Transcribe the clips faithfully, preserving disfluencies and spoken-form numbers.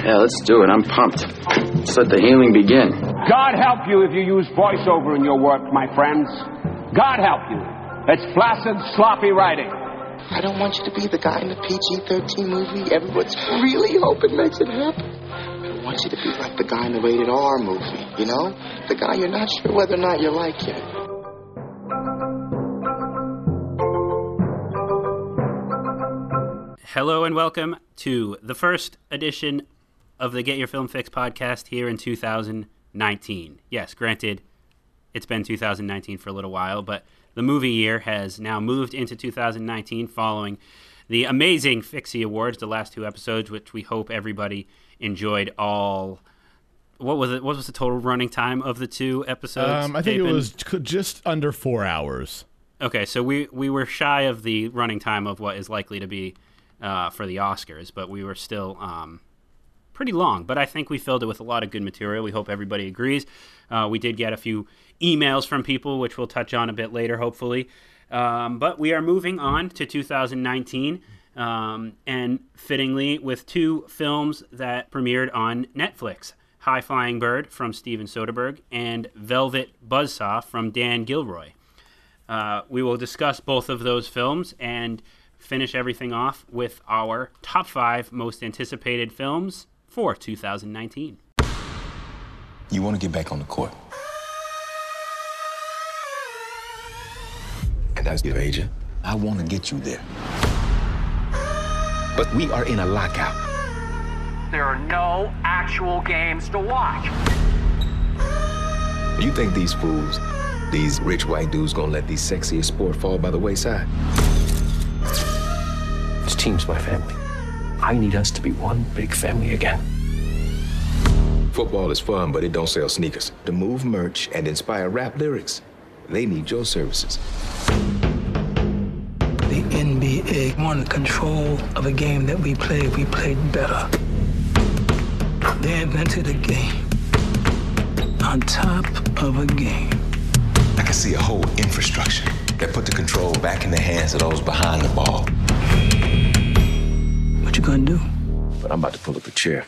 Yeah, let's do it. I'm pumped. Let's let the healing begin. God help you if you use voiceover in your work, my friends. God help you. That's flaccid, sloppy writing. I don't want you to be the guy in the P G thirteen movie everyone's really hoping makes it happen. I want you to be like the guy in the rated R movie, you know? The guy you're not sure whether or not you like him. Hello and welcome to the first edition of the Get Your Film Fix podcast here in two thousand nineteen. Yes, granted, it's been two thousand nineteen for a little while, but the movie year has now moved into two thousand nineteen following the amazing Fixie Awards, the last two episodes, which we hope everybody enjoyed all. What was it? What was the total running time of the two episodes? Um, I think David? It was just under four hours. Okay, so we, we were shy of the running time of what is likely to be Uh, for the Oscars, but we were still um, pretty long. But I think we filled it with a lot of good material. We hope everybody agrees. Uh, we did get a few emails from people, which we'll touch on a bit later, hopefully. Um, but we are moving on to two thousand nineteen, um, and fittingly with two films that premiered on Netflix. High Flying Bird from Steven Soderbergh and Velvet Buzzsaw from Dan Gilroy. Uh, we will discuss both of those films and finish everything off with our top five most anticipated films for two thousand nineteen. You want to get back on the court. And as your agent, I want to get you there. But we are in a lockout. There are no actual games to watch. You think these fools, these rich white dudes, gonna let these sexiest sport fall by the wayside? This team's my family. I need us to be one big family again. Football is fun, but it don't sell sneakers. To move merch and inspire rap lyrics, they need your services. The N B A wanted control of a game that we played. We played better. They invented a game on top of a game. I can see a whole infrastructure that put the control back in the hands of those behind the ball. Gonna do, but I'm about to pull up a chair.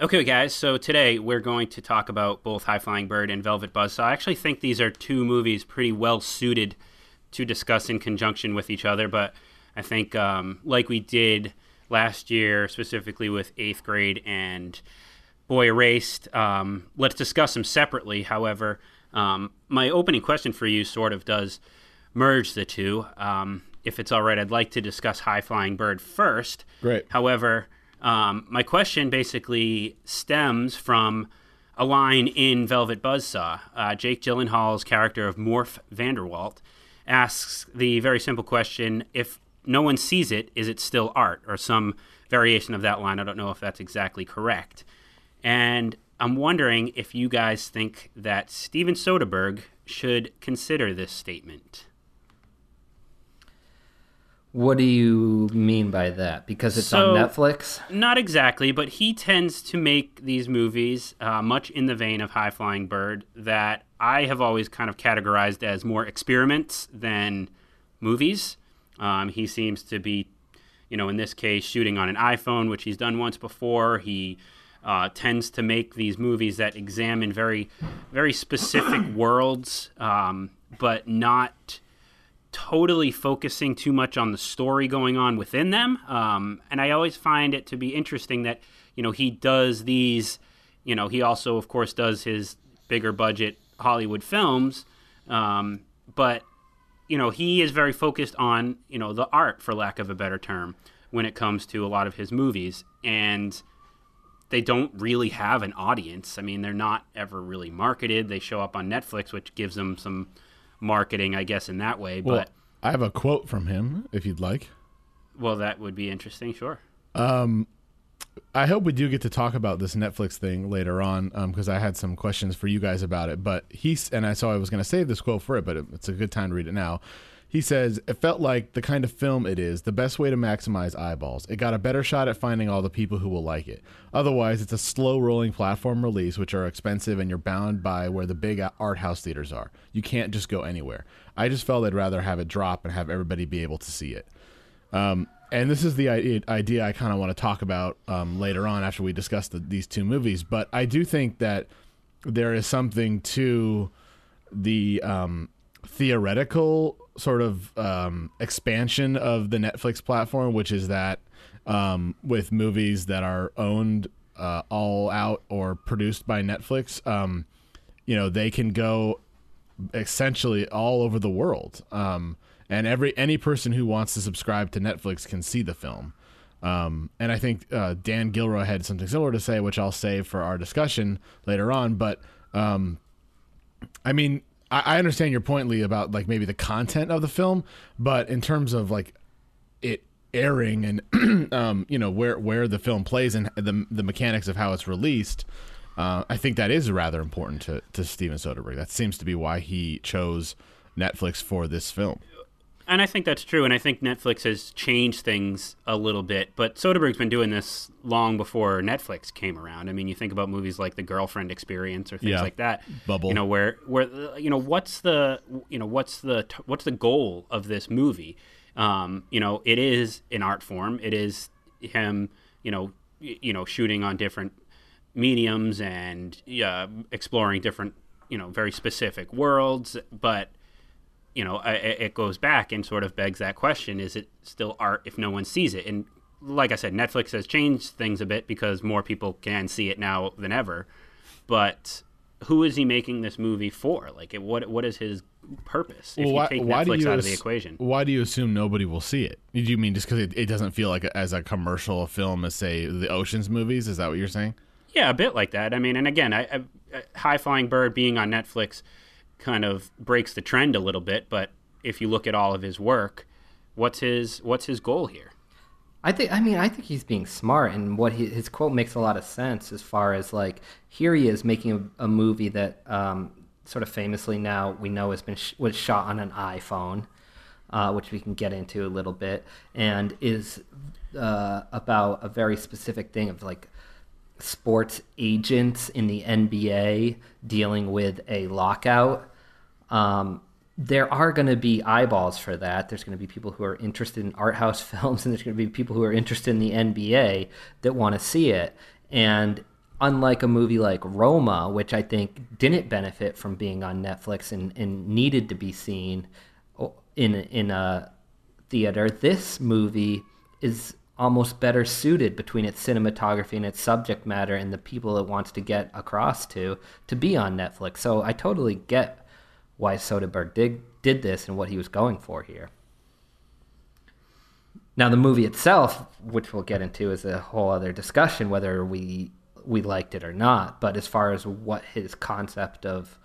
Okay, guys, so today we're going to talk about both High Flying Bird and Velvet Buzzsaw. I actually think these are two movies pretty well suited to discuss in conjunction with each other, but I think um, like we did last year, specifically with Eighth Grade and Boy Erased, um, let's discuss them separately. However, um, my opening question for you sort of does merge the two. Um, If it's all right, I'd like to discuss High Flying Bird first. Great. However, um, my question basically stems from a line in Velvet Buzzsaw. Uh, Jake Gyllenhaal's character of Morph Vanderwalt asks the very simple question, if no one sees it, is it still art? Or some variation of that line. I don't know if that's exactly correct. And I'm wondering if you guys think that Steven Soderbergh should consider this statement. What do you mean by that? Because it's so, on Netflix? Not exactly, but he tends to make these movies uh, much in the vein of High Flying Bird that I have always kind of categorized as more experiments than movies. Um, he seems to be, you know, in this case, shooting on an iPhone, which he's done once before. He uh, tends to make these movies that examine very, very specific worlds, um, but not totally focusing too much on the story going on within them. Um, and I always find it to be interesting that, you know, he does these, you know, he also, of course, does his bigger budget Hollywood films. Um, but, you know, he is very focused on, you know, the art, for lack of a better term, when it comes to a lot of his movies. And they don't really have an audience. I mean, they're not ever really marketed. They show up on Netflix, which gives them some marketing, I guess, in that way. Well, but I have a quote from him, if you'd like. Well, that would be interesting, sure. Um, I hope we do get to talk about this Netflix thing later on, because um, I had some questions for you guys about it. But he's, and I saw I was going to save this quote for it, but it, it's a good time to read it now. He says, "It felt like the kind of film it is, the best way to maximize eyeballs. It got a better shot at finding all the people who will like it. Otherwise, it's a slow-rolling platform release, which are expensive, and you're bound by where the big art house theaters are. You can't just go anywhere. I just felt I'd rather have it drop and have everybody be able to see it." Um, And this is the idea I kind of want to talk about um, later on after we discuss the, these two movies. But I do think that there is something to the um, theoretical sort of um, expansion of the Netflix platform, which is that um, with movies that are owned uh, all out or produced by Netflix, um, you know, they can go essentially all over the world. Um And every any person who wants to subscribe to Netflix can see the film. Um, and I think uh, Dan Gilroy had something similar to say, which I'll save for our discussion later on. But, um, I mean, I, I understand your point, Lee, about, like, maybe the content of the film. But in terms of, like, it airing and, um, you know, where, where the film plays and the, the mechanics of how it's released, uh, I think that is rather important to, to Steven Soderbergh. That seems to be why he chose Netflix for this film. And I think that's true, and I think Netflix has changed things a little bit. But Soderbergh's been doing this long before Netflix came around. I mean, you think about movies like The Girlfriend Experience or things yeah. like that. Bubble. You know, where where you know what's the you know what's the what's the goal of this movie? Um, you know, it is an art form. It is him, you know, you know, shooting on different mediums and uh, exploring different, you know, very specific worlds, but. You know, it goes back and sort of begs that question, is it still art if no one sees it? And like I said, Netflix has changed things a bit because more people can see it now than ever. But who is he making this movie for? Like, what what is his purpose if well, you take why, Netflix why you out of the equation? Why do you assume nobody will see it? Do you mean just because it, it doesn't feel like a, as a commercial film as, say, the Ocean's movies? Is that what you're saying? Yeah, a bit like that. I mean, and again, I, I, High Flying Bird being on Netflix kind of breaks the trend a little bit, but if you look at all of his work, what's his what's his goal here? I think I mean I think he's being smart, and what he, his quote makes a lot of sense as far as, like, here he is making a, a movie that um, sort of famously now we know has been sh- was shot on an iPhone, uh, which we can get into a little bit, and is uh, about a very specific thing of, like, sports agents in the N B A dealing with a lockout. Um, there are going to be eyeballs for that. There's going to be people who are interested in art house films, and there's going to be people who are interested in the N B A that want to see it. And unlike a movie like Roma, which I think didn't benefit from being on Netflix and, and needed to be seen in in a theater, this movie is almost better suited between its cinematography and its subject matter and the people it wants to get across to, to be on Netflix. So I totally get why Soderbergh did, did this and what he was going for here. Now, the movie itself, which we'll get into, is a whole other discussion, whether we we liked it or not. But as far as what his concept of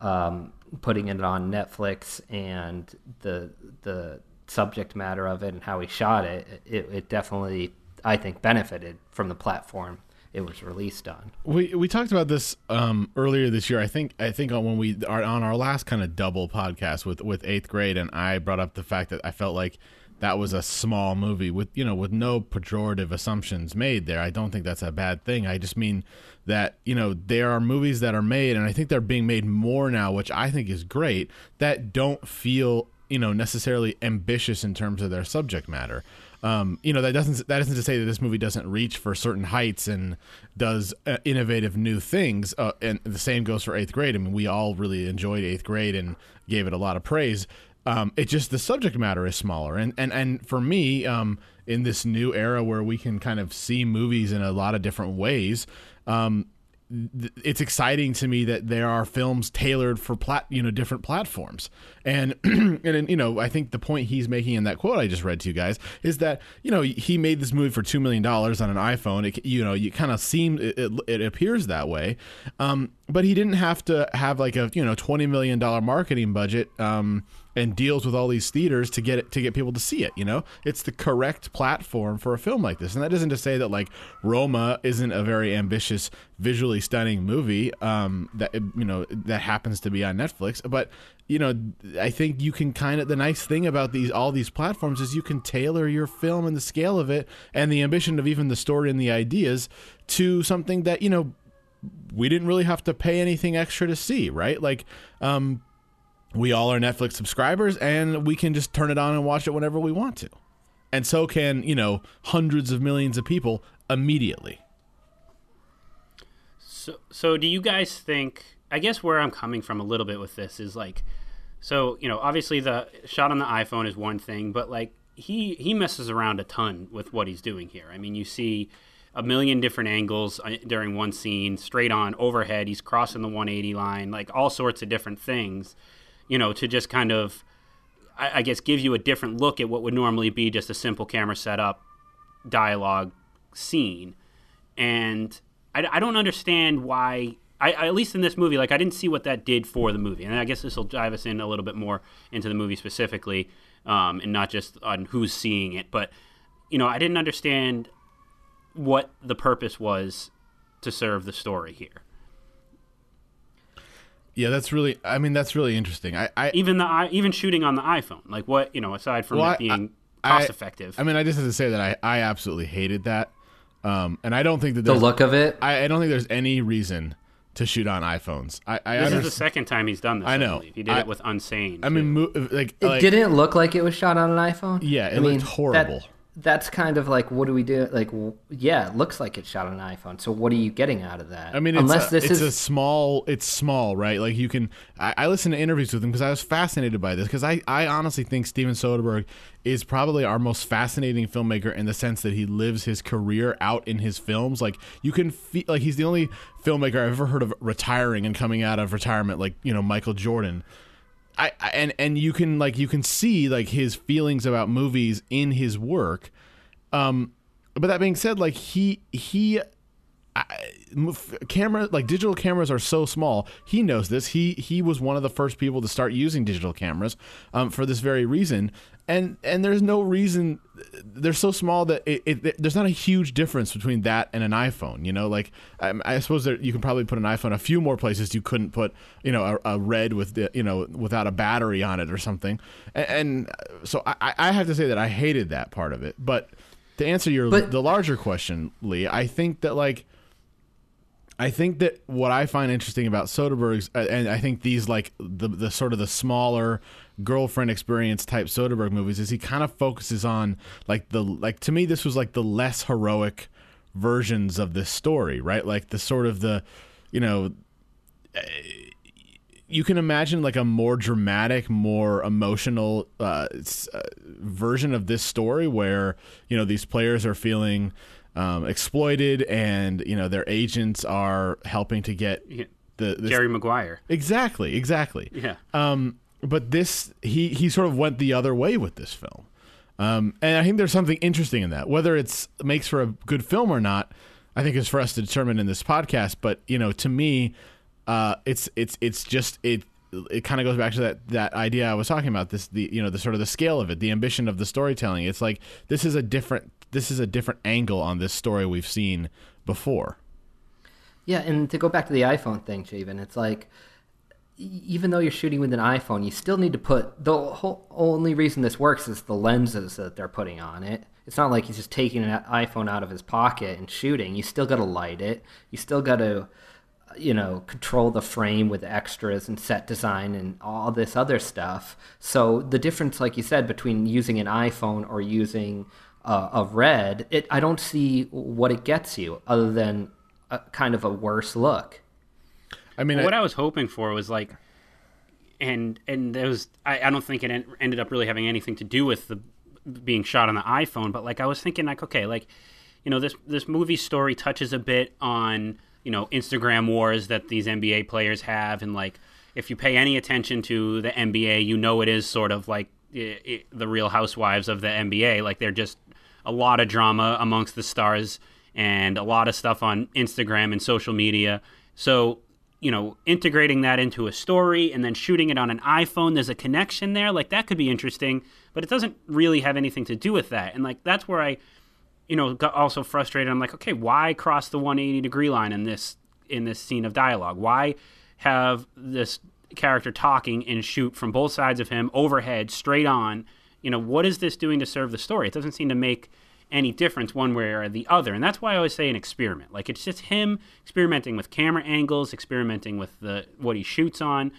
um, putting it on Netflix and the the subject matter of it and how he shot it, it, it definitely, I think, benefited from the platform it was released on. We we talked about this um, earlier this year. I think I think on when we are on our last kind of double podcast with, with Eighth Grade, and I brought up the fact that I felt like that was a small movie with you know with no pejorative assumptions made there. I don't think that's a bad thing. I just mean that you know there are movies that are made, and I think they're being made more now, which I think is great, that don't feel you know necessarily ambitious in terms of their subject matter. Um, you know, that doesn't that isn't to say that this movie doesn't reach for certain heights and does uh, innovative new things. Uh, and the same goes for Eighth Grade. I mean, we all really enjoyed Eighth Grade and gave it a lot of praise. Um, it just the subject matter is smaller. And and, and for me, um, in this new era where we can kind of see movies in a lot of different ways, um, th- it's exciting to me that there are films tailored for plat- you know different platforms. And, and you know, I think the point he's making in that quote I just read to you guys is that, you know, he made this movie for two million dollars on an iPhone. It, you know, you kind of seem it, it, it appears that way. Um, but he didn't have to have like a, you know, twenty million dollars marketing budget um, and deals with all these theaters to get it, to get people to see it. You know, it's the correct platform for a film like this. And that isn't to say that, like, Roma isn't a very ambitious, visually stunning movie um, that, you know, that happens to be on Netflix. But, you know, I think you can kind of the nice thing about these all these platforms is you can tailor your film and the scale of it and the ambition of even the story and the ideas to something that, you know, we didn't really have to pay anything extra to see. Right. Like um, we all are Netflix subscribers, and we can just turn it on and watch it whenever we want to. And so can, you know, hundreds of millions of people immediately. So, so do you guys think, I guess where I'm coming from a little bit with this is like, so, you know, obviously the shot on the iPhone is one thing, but like he, he messes around a ton with what he's doing here. I mean, you see a million different angles during one scene, straight on, overhead, he's crossing the one eighty line, like all sorts of different things, you know, to just kind of, I, I guess, give you a different look at what would normally be just a simple camera setup, dialogue, scene. And I, I don't understand why, I, I at least in this movie, like I didn't see what that did for the movie. And I guess this will dive us in a little bit more into the movie specifically, um, and not just on who's seeing it. But, you know, I didn't understand what the purpose was to serve the story here. Yeah, that's really, I mean, that's really interesting. I, I even the even shooting on the iPhone, like what, you know, aside from well, it being I, cost I, effective. I mean, I just have to say that I, I absolutely hated that. Um, and I don't think that the look of it, I, I don't think there's any reason to shoot on iPhones. I, I this is the second time he's done this. I know I he did I, it with Unsane. I too. mean, mo- like it like, didn't look like it was shot on an iPhone. Yeah, it I looked mean, horrible. That, That's kind of like, what do we do? Like, yeah, it looks like it's shot on an iPhone. So what are you getting out of that? I mean, it's, Unless a, this it's is... a small, it's small, right? Like you can, I, I listened to interviews with him because I was fascinated by this because I, I honestly think Steven Soderbergh is probably our most fascinating filmmaker in the sense that he lives his career out in his films. Like you can feel like he's the only filmmaker I've ever heard of retiring and coming out of retirement, like, you know, Michael Jordan. I, and and you can like you can see like his feelings about movies in his work, um, but that being said, like he he I, camera like digital cameras are so small. He knows this. He he was one of the first people to start using digital cameras um, for this very reason. And and there's no reason they're so small that it, it, it, there's not a huge difference between that and an iPhone. You know, like I, I suppose that you can probably put an iPhone a few more places you couldn't put, you know, a, a red with the, you know, without a battery on it or something. And, and so I, I have to say that I hated that part of it. But to answer your but, the larger question, Lee, I think that like I think that what I find interesting about Soderbergh's, and I think these like the the sort of the smaller Girlfriend Experience type Soderbergh movies, is he kind of focuses on like the like to me this was like the less heroic versions of this story, right? Like the sort of the, you know, you can imagine like a more dramatic, more emotional uh, version of this story where, you know, these players are feeling um, exploited and, you know, their agents are helping to get the this... Jerry Maguire. Exactly, exactly. Yeah. Um, But this, he, he sort of went the other way with this film. Um, and I think there's something interesting in that. Whether it makes for a good film or not, I think is for us to determine in this podcast. But, you know, to me, uh, it's it's it's just, it it kind of goes back to that, that idea I was talking about, this the you know, the sort of the scale of it, the ambition of the storytelling. It's like, this is a different this is a different angle on this story we've seen before. Yeah, and to go back to the iPhone thing, Javen, it's like, even though you're shooting with an iPhone, you still need to put, the whole only reason this works is the lenses that they're putting on it. It's not like he's just taking an iPhone out of his pocket and shooting. You still got to light it. You still got to, you know, control the frame with extras and set design and all this other stuff. So the difference, like you said, between using an iPhone or using uh, a Red, it, I don't see what it gets you other than a, kind of a worse look. I mean, well, what I, I was hoping for was like, and and there was, I, I don't think it en- ended up really having anything to do with the being shot on the iPhone. But like, I was thinking like, okay, like, you know, this this movie story touches a bit on, you know, Instagram wars that these N B A players have, and like, if you pay any attention to the N B A, you know, it is sort of like it, it, the Real Housewives of the N B A. Like, they're just a lot of drama amongst the stars and a lot of stuff on Instagram and social media. So, you know, integrating that into a story and then shooting it on an iPhone, there's a connection there. Like, that could be interesting, but it doesn't really have anything to do with that. And, like, that's where I, you know, got also frustrated. I'm like, okay, why cross the one eighty degree line in this in this scene of dialogue? Why have this character talking and shoot from both sides of him, overhead, straight on? You know, what is this doing to serve the story? It doesn't seem to make any difference one way or the other. And that's why I always say an experiment. Like, it's just him experimenting with camera angles, experimenting with the what he shoots on.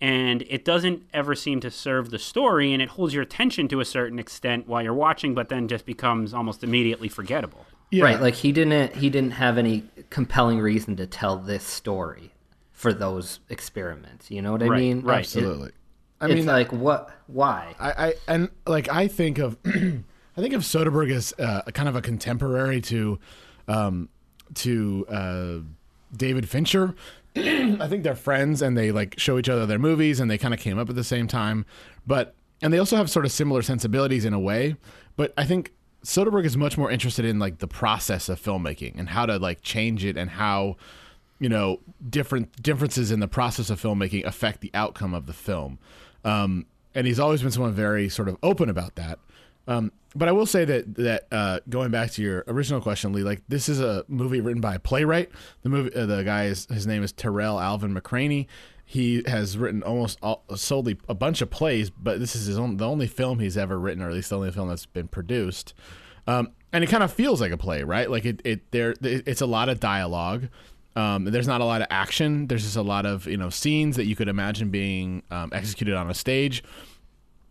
and it doesn't ever seem to serve the story, and it holds your attention to a certain extent while you're watching, but then just becomes almost immediately forgettable. Yeah. Right, like he didn't he didn't have any compelling reason to tell this story for those experiments. You know what I right, mean? Right, absolutely. It, I mean, it's like what? Why? I, I and like I think of I think of Soderbergh as uh, a kind of a contemporary to um, to uh, David Fincher. I think they're friends and they like show each other their movies and they kind of came up at the same time. But and they also have sort of similar sensibilities in a way. But I think Soderbergh is much more interested in like the process of filmmaking and how to like change it and how, you know, different differences in the process of filmmaking affect the outcome of the film. Um, and he's always been someone very sort of open about that. Um, but I will say that that uh, going back to your original question, Lee, like this is a movie written by a playwright. The movie, uh, the guy is his name is Terrell Alvin McCraney. He has written almost all, solely a bunch of plays, but this is his own, the only film he's ever written, or at least the only film that's been produced. Um, and it kind of feels like a play, right? Like it, it there, it, it's a lot of dialogue. Um, there's not a lot of action. There's just a lot of, you know, scenes that you could imagine being um, executed on a stage.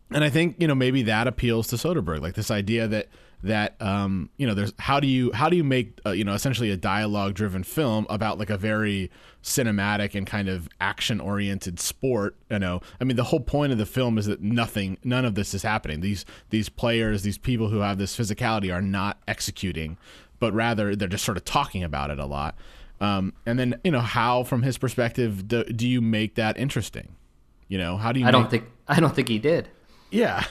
And I think, you know, maybe that appeals to Soderbergh, like this idea that that, um, you know, there's how do you how do you make, uh, you know, essentially a dialogue driven film about like a very cinematic and kind of action oriented sport. You know, I mean, the whole point of the film is that nothing none of this is happening. These these players, these people who have this physicality are not executing, but rather they're just sort of talking about it a lot. Um, and then, you know, how, from his perspective, do, do you make that interesting? You know, how do you? I make... don't think I don't think he did. Yeah,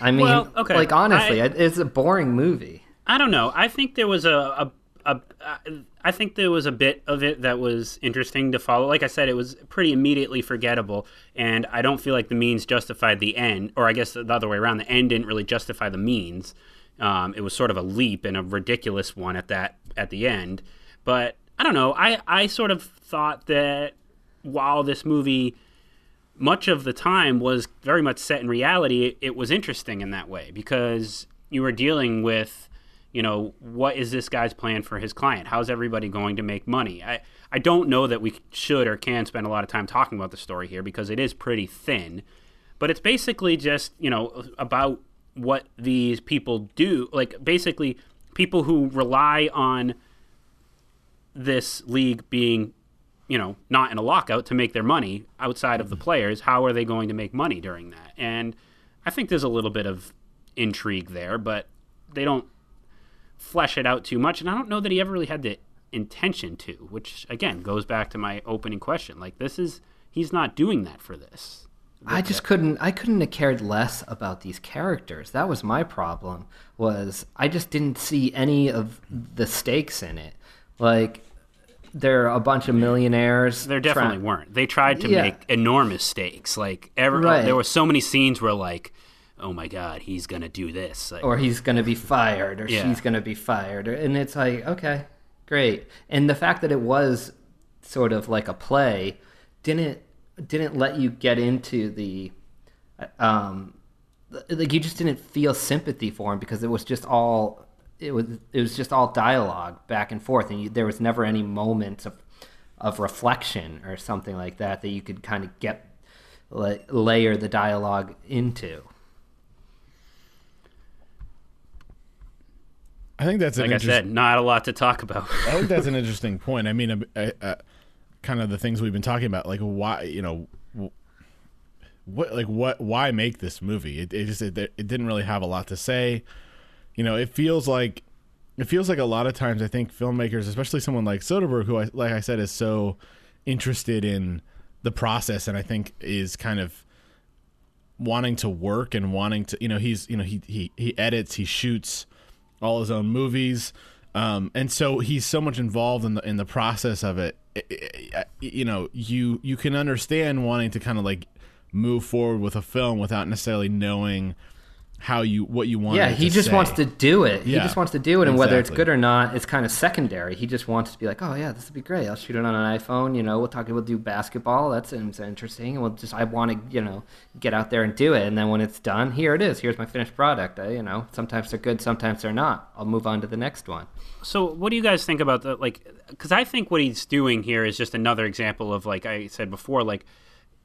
I mean, well, okay. like honestly, I, it's a boring movie. I don't know. I think there was a, a, a, I think there was a bit of it that was interesting to follow. Like I said, it was pretty immediately forgettable, and I don't feel like the means justified the end, or I guess the other way around, the end didn't really justify the means. Um, it was sort of a leap and a ridiculous one at that at the end, but. I don't know. I, I sort of thought that while this movie, much of the time, was very much set in reality, it, it was interesting in that way because you were dealing with, you know, what is this guy's plan for his client? How's everybody going to make money? I, I don't know that we should or can spend a lot of time talking about the story here because it is pretty thin, but it's basically just, you know, about what these people do. Like, basically, people who rely on this league being, you know, not in a lockout to make their money outside of the players, how are they going to make money during that? And I think there's a little bit of intrigue there, but they don't flesh it out too much. And I don't know that he ever really had the intention to, which again goes back to my opening question. Like this is, he's not doing that for this. I just couldn't, I couldn't have cared less about these characters. That was my problem, was I just didn't see any of the stakes in it. Like, they're a bunch of millionaires. There definitely trying... weren't. They tried to yeah. make enormous stakes. Like, every, right. there were so many scenes where, like, oh, my God, he's going to do this. Like, or he's going to be fired, or yeah. she's going to be fired. And it's like, okay, great. And the fact that it was sort of like a play didn't didn't let you get into the... um, like, you just didn't feel sympathy for him because it was just all... It was it was just all dialogue back and forth, and you, there was never any moments of of reflection or something like that that you could kind of get la- layer the dialogue into. I think that's like an I inter- said, not a lot to talk about. I think that's an interesting point. I mean, uh, uh, kind of the things we've been talking about, like why you know. What like what? Why make this movie? It, it just it, it didn't really have a lot to say. You know, it feels like it feels like a lot of times I think filmmakers, especially someone like Soderbergh, who, I, like I said, is so interested in the process, and I think is kind of wanting to work and wanting to, you know, he's, you know, he he he edits, he shoots all his own movies, um, and so he's so much involved in the in the process of it. it, it you know, you you can understand wanting to kind of like move forward with a film without necessarily knowing. How you what you want? Yeah, he to just say. wants to do it. Yeah, he just wants to do it, and exactly. whether it's good or not, it's kind of secondary. He just wants to be like, oh yeah, this would be great. I'll shoot it on an iPhone. You know, we'll talk. We'll do basketball. That's interesting. And we'll just I want to you know get out there and do it. And then when it's done, here it is. Here's my finished product. I, you know, sometimes they're good, sometimes they're not. I'll move on to the next one. So, what do you guys think about the like? Because I think what he's doing here is just another example of like I said before, like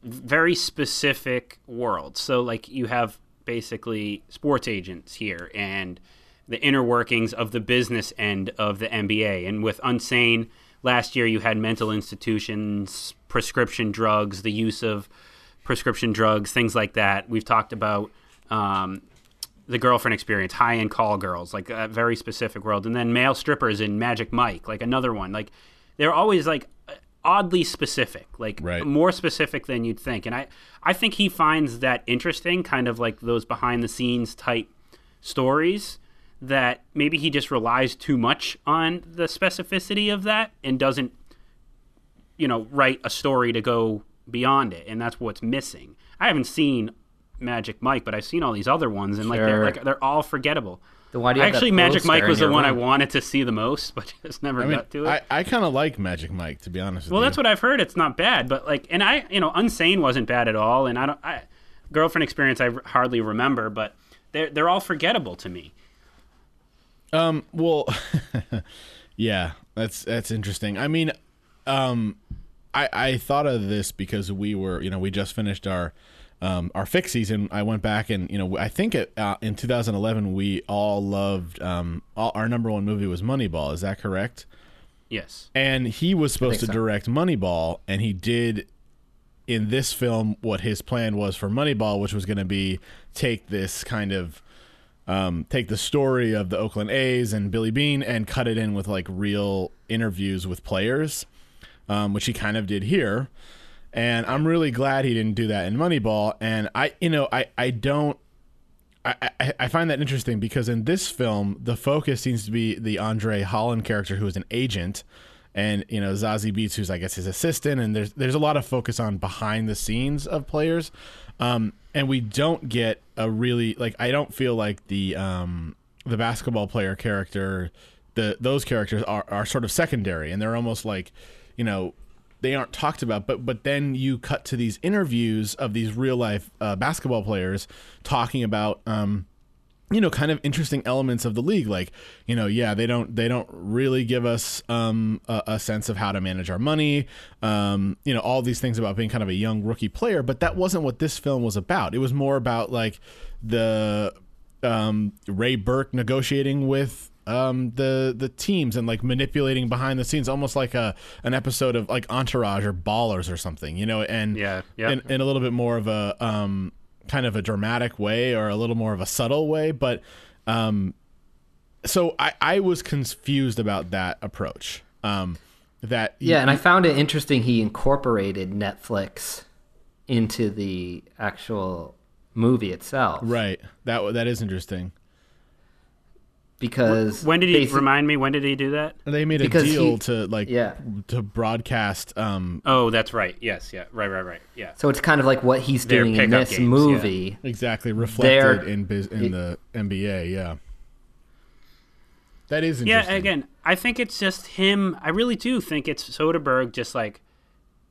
very specific world. So like you have basically sports agents here and the inner workings of the business end of the N B A. And with Unsane last year, you had mental institutions, prescription drugs, the use of prescription drugs, things like that. We've talked about um, The Girlfriend Experience, high-end call girls, like a very specific world. And then male strippers in Magic Mike, like another one. Like they're always like oddly specific, like right. more specific than you'd think. And I, I think he finds that interesting, kind of like those behind-the-scenes type stories that maybe he just relies too much on the specificity of that and doesn't, you know, write a story to go beyond it. And that's what's missing. I haven't seen Magic Mike, but I've seen all these other ones, and like sure. they're like they're all forgettable. Then why do you have actually that Magic Mike was the one room? I wanted to see the most, but just never I mean, got to it. I, I kind of like Magic Mike, to be honest. With well, you. That's what I've heard. It's not bad, but like, and I, you know, Unsane wasn't bad at all, and I don't. I, Girlfriend Experience, I hardly remember, but they're they're all forgettable to me. Um. Well, yeah, that's that's interesting. I mean, um, I I thought of this because we were, you know, we just finished our. Um, our Fixies, and I went back and, you know, I think it, uh, in two thousand eleven, we all loved, um, all, our number one movie was Moneyball. Is that correct? Yes. And he was supposed to so. direct Moneyball, and he did in this film what his plan was for Moneyball, which was going to be take this kind of, um, take the story of the Oakland A's and Billy Beane and cut it in with like real interviews with players, um, which he kind of did here. And I'm really glad he didn't do that in Moneyball. And I, you know, I, I don't, I, I, I find that interesting because in this film, the focus seems to be the Andre Holland character, who is an agent, and, you know, Zazie Beetz, who's, I guess, his assistant. And there's, there's a lot of focus on behind the scenes of players. Um, and we don't get a really, like, I don't feel like the, um, the basketball player character, the, those characters are, are sort of secondary, and they're almost like, you know, they aren't talked about, but but then you cut to these interviews of these real life uh, basketball players talking about, um, you know, kind of interesting elements of the league. Like, you know, yeah, they don't they don't really give us um, a, a sense of how to manage our money. Um, you know, all these things about being kind of a young rookie player. But that wasn't what this film was about. It was more about like the um, Ray Burke negotiating with um the the teams and like manipulating behind the scenes, almost like a an episode of like Entourage or Ballers or something, you know. And yeah, yeah. In, in a little bit more of a um kind of a dramatic way, or a little more of a subtle way, but um so I I was confused about that approach. um that yeah you, and I found it interesting he incorporated Netflix into the actual movie itself. Right, that that is interesting. Because when did he th- remind me? When did he do that? They made a because deal he, to like yeah. to broadcast. Um, oh, that's right. Yes, yeah, right, right, right. Yeah. So it's kind of like what he's doing in this games, movie, yeah. exactly reflected in in the N B A. Yeah, that is interesting. Yeah. Again, I think it's just him. I really do think it's Soderbergh. Just like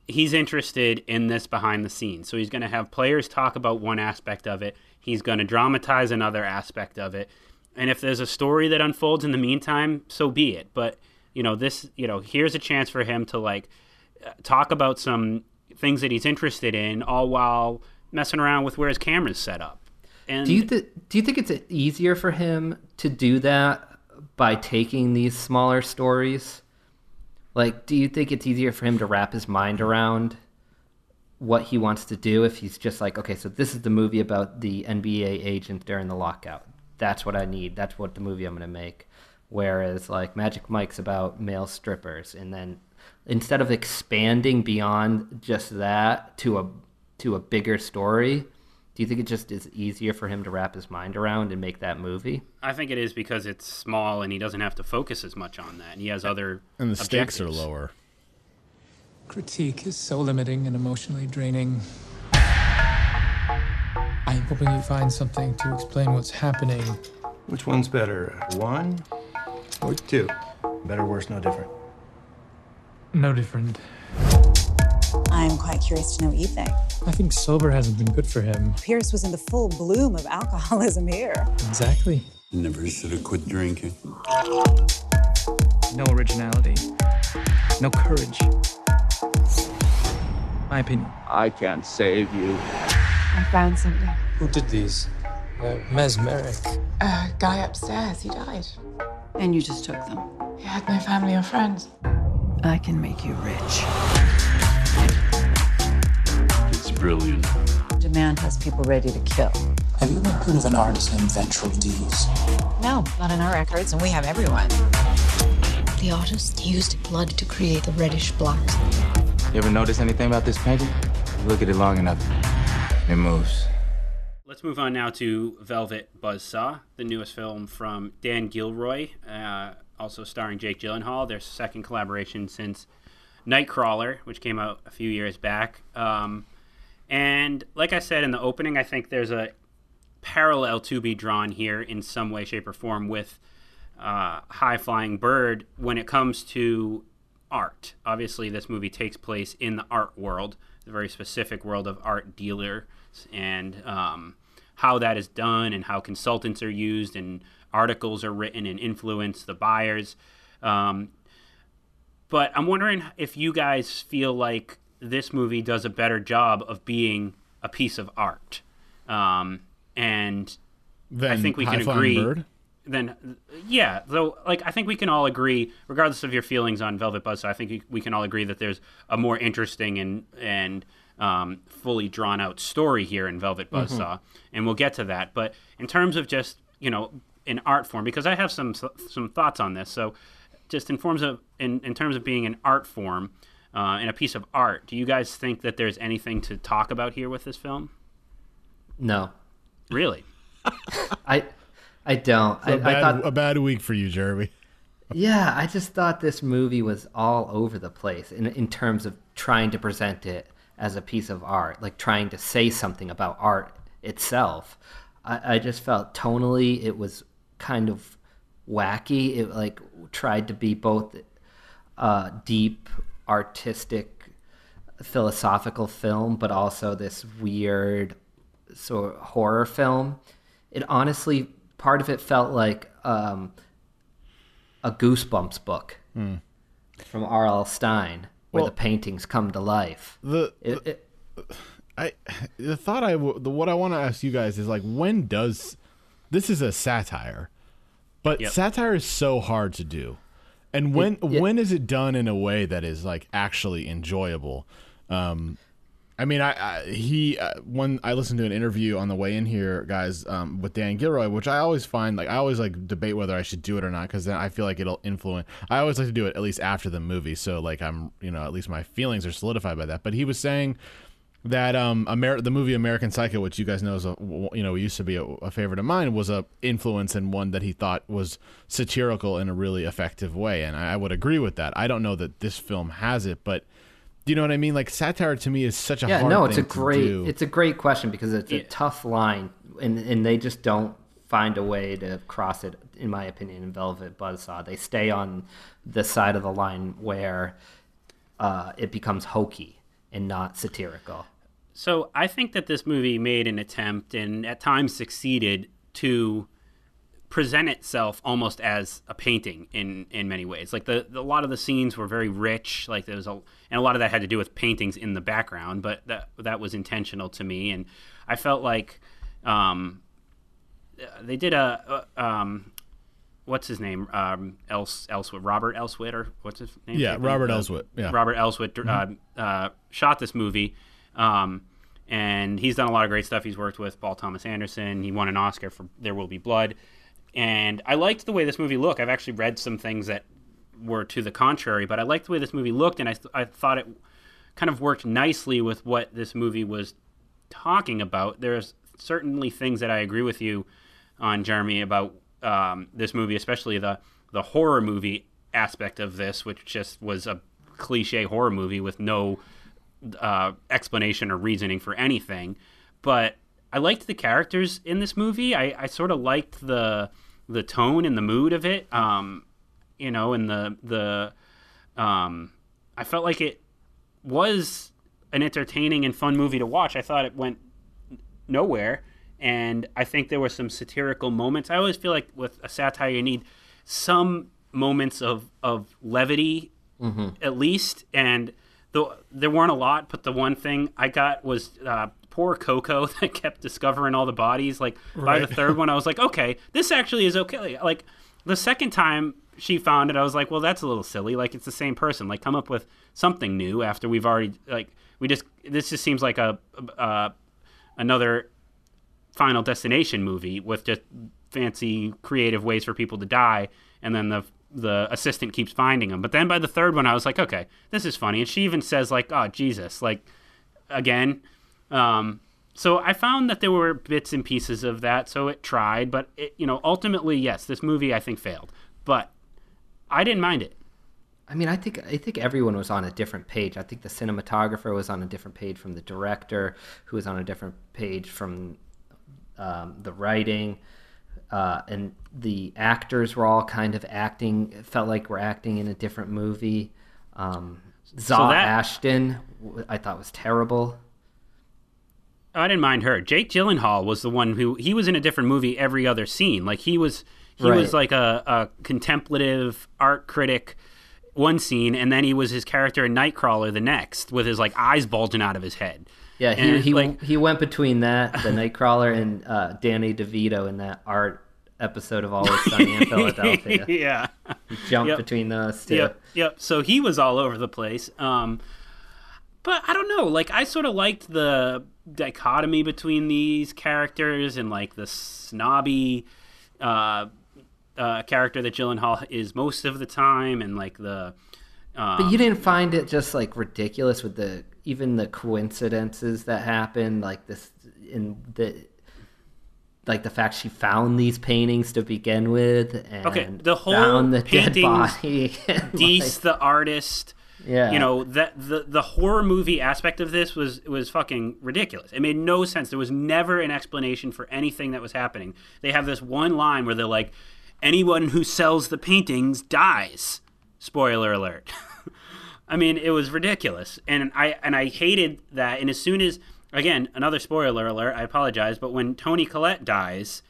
he's interested in this behind the scenes, so he's going to have players talk about one aspect of it. He's going to dramatize another aspect of it. And if there's a story that unfolds in the meantime, so be it. But, you know, this, you know, here's a chance for him to, like, talk about some things that he's interested in, all while messing around with where his camera's set up. And do you th- do you think it's easier for him to do that by taking these smaller stories? Like, do you think it's easier for him to wrap his mind around what he wants to do if he's just like, okay, so this is the movie about the N B A agent during the lockout. That's what I need. That's what the movie I'm going to make. Whereas like Magic Mike's about male strippers. And then instead of expanding beyond just that to a, to a bigger story, do you think it just is easier for him to wrap his mind around and make that movie? I think it is because it's small and he doesn't have to focus as much on that. And he has other And the objectives. Stakes are lower. Critique is so limiting and emotionally draining. I'm hoping you find something to explain what's happening. Which one's better, one or two? Better, worse, no different. No different. I'm quite curious to know what you think. I think sober hasn't been good for him. Pierce was in the full bloom of alcoholism here. Exactly. Never should have quit drinking. No originality. No courage. my opinion. I can't save you. I found something. Who did these? They're mesmeric. A uh, guy upstairs, he died. And you just took them. He had no family or friends. I can make you rich. It's brilliant. Demand has people ready to kill. Have you ever heard of an artist named Ventral D's? No, not in our records, and we have everyone. The artist used blood to create the reddish blocks. You ever notice anything about this painting? You look at it long enough, it moves. Let's move on now to Velvet Buzzsaw, the newest film from Dan Gilroy, uh, also starring Jake Gyllenhaal, their second collaboration since Nightcrawler, which came out a few years back. Um, and like I said in the opening, I think there's a parallel to be drawn here in some way, shape, or form with uh, High Flying Bird when it comes to art. Obviously, this movie takes place in the art world, the very specific world of art dealers, and um, how that is done and how consultants are used and articles are written and influence the buyers. Um, but I'm wondering if you guys feel like this movie does a better job of being a piece of art. Um, and then I think we can agree... Bird? Then, yeah, though, like, I think we can all agree, regardless of your feelings on Velvet Buzzsaw, I think we can all agree that there's a more interesting and and um, fully drawn out story here in Velvet Buzzsaw, mm-hmm. and we'll get to that. But in terms of just, you know, an art form, because I have some some thoughts on this. So, just in forms of in, in terms of being an art form uh, and a piece of art, do you guys think that there's anything to talk about here with this film? No, really, I. I don't. So I, a, bad, I thought, a bad week for you, Jeremy. Yeah, I just thought this movie was all over the place in, in terms of trying to present it as a piece of art, like trying to say something about art itself. I, I just felt tonally it was kind of wacky. It like tried to be both uh, deep, artistic, philosophical film, but also this weird sort of horror film. It honestly, part of it felt like um, a Goosebumps book mm. from R L. Stein, where well, the paintings come to life. The it, it, I the thought I the what I want to ask you guys is like, when does this is a satire, but yep. satire is so hard to do, and when it, it, when is it done in a way that is like actually enjoyable? Um, I mean, I, I he uh, when I listened to an interview on the way in here, guys, um, with Dan Gilroy, which I always find like I always like debate whether I should do it or not, because then I feel like it'll influence. I always like to do it at least after the movie, so like I'm, you know, at least my feelings are solidified by that. But he was saying that um, Amer- the movie American Psycho, which you guys know is a, you know used to be a, a favorite of mine, was a influence and one that he thought was satirical in a really effective way, and I, I would agree with that. I don't know that this film has it, but. Do you know what I mean? Like satire to me is such a yeah, hard no, it's thing a great, to do. It's a great question because it's yeah. a tough line, and and they just don't find a way to cross it. In my opinion, in Velvet Buzzsaw, they stay on the side of the line where uh, it becomes hokey and not satirical. So I think that this movie made an attempt and at times succeeded to present itself almost as a painting in in many ways. Like the, the a lot of the scenes were very rich. Like there was a and a lot of that had to do with paintings in the background, but that that was intentional to me. And I felt like um, they did a, a um, what's his name um, Els Elswit Robert Elswit or what's his name? Yeah, Robert Elswit. Yeah, Robert Elswit mm-hmm. uh, uh, shot this movie. Um, and he's done a lot of great stuff. He's worked with Paul Thomas Anderson. He won an Oscar for There Will Be Blood. And I liked the way this movie looked. I've actually read some things that were to the contrary, but I liked the way this movie looked, and I, th- I thought it kind of worked nicely with what this movie was talking about. There's certainly things that I agree with you on, Jeremy, about um, this movie, especially the, the horror movie aspect of this, which just was a cliche horror movie with no uh, explanation or reasoning for anything. But I liked the characters in this movie. I, I sort of liked the the tone and the mood of it. Um, you know, and the the um, I felt like it was an entertaining and fun movie to watch. I thought it went nowhere, and I think there were some satirical moments. I always feel like with a satire, you need some moments of of levity, mm-hmm. at least, and the, there weren't a lot, but the one thing I got was uh, poor Coco that kept discovering all the bodies. Like, right. By the third one, I was like, okay, this actually is okay. Like, the second time she found it, I was like, well, that's a little silly. Like, it's the same person. Like, come up with something new after we've already, like, we just, this just seems like a, uh, another Final Destination movie with just fancy creative ways for people to die. And then the, the assistant keeps finding them. But then by the third one, I was like, okay, this is funny. And she even says, like, oh, Jesus, like, again. Um, so I found that there were bits and pieces of that. So it tried, but it, you know, ultimately, yes, this movie I think failed, but I didn't mind it. I mean, I think I think everyone was on a different page. I think the cinematographer was on a different page from the director, who was on a different page from um, the writing, uh, and the actors were all kind of acting. It felt like we're acting in a different movie. Um, Zah so that, Ashton, I thought was terrible. I didn't mind her. Jake Gyllenhaal was the one who he was in a different movie every other scene. Like he was. He right. was like a, a contemplative art critic one scene, and then he was his character in Nightcrawler the next with his like eyes bulging out of his head. Yeah, he and, he, like, he went between that, the Nightcrawler, and uh, Danny DeVito in that art episode of Always Sunny in Philadelphia. Yeah. He jumped yep. between those two. Yep, yep. So he was all over the place. Um, but I don't know. Like, I sort of liked the dichotomy between these characters and like the snobby... Uh, Uh, character that Gyllenhaal is most of the time, and like the. Um, but you didn't find it just like ridiculous with the even the coincidences that happened, like this in the like the fact she found these paintings to begin with, and okay, the whole found the dead body. Deese like, the artist, yeah, you know that the the horror movie aspect of this was was fucking ridiculous. It made no sense. There was never an explanation for anything that was happening. They have this one line where they're like. Anyone who sells the paintings dies. Spoiler alert. I mean, it was ridiculous. And I and I hated that. And as soon as, again, another spoiler alert, I apologize, but when Toni Collette dies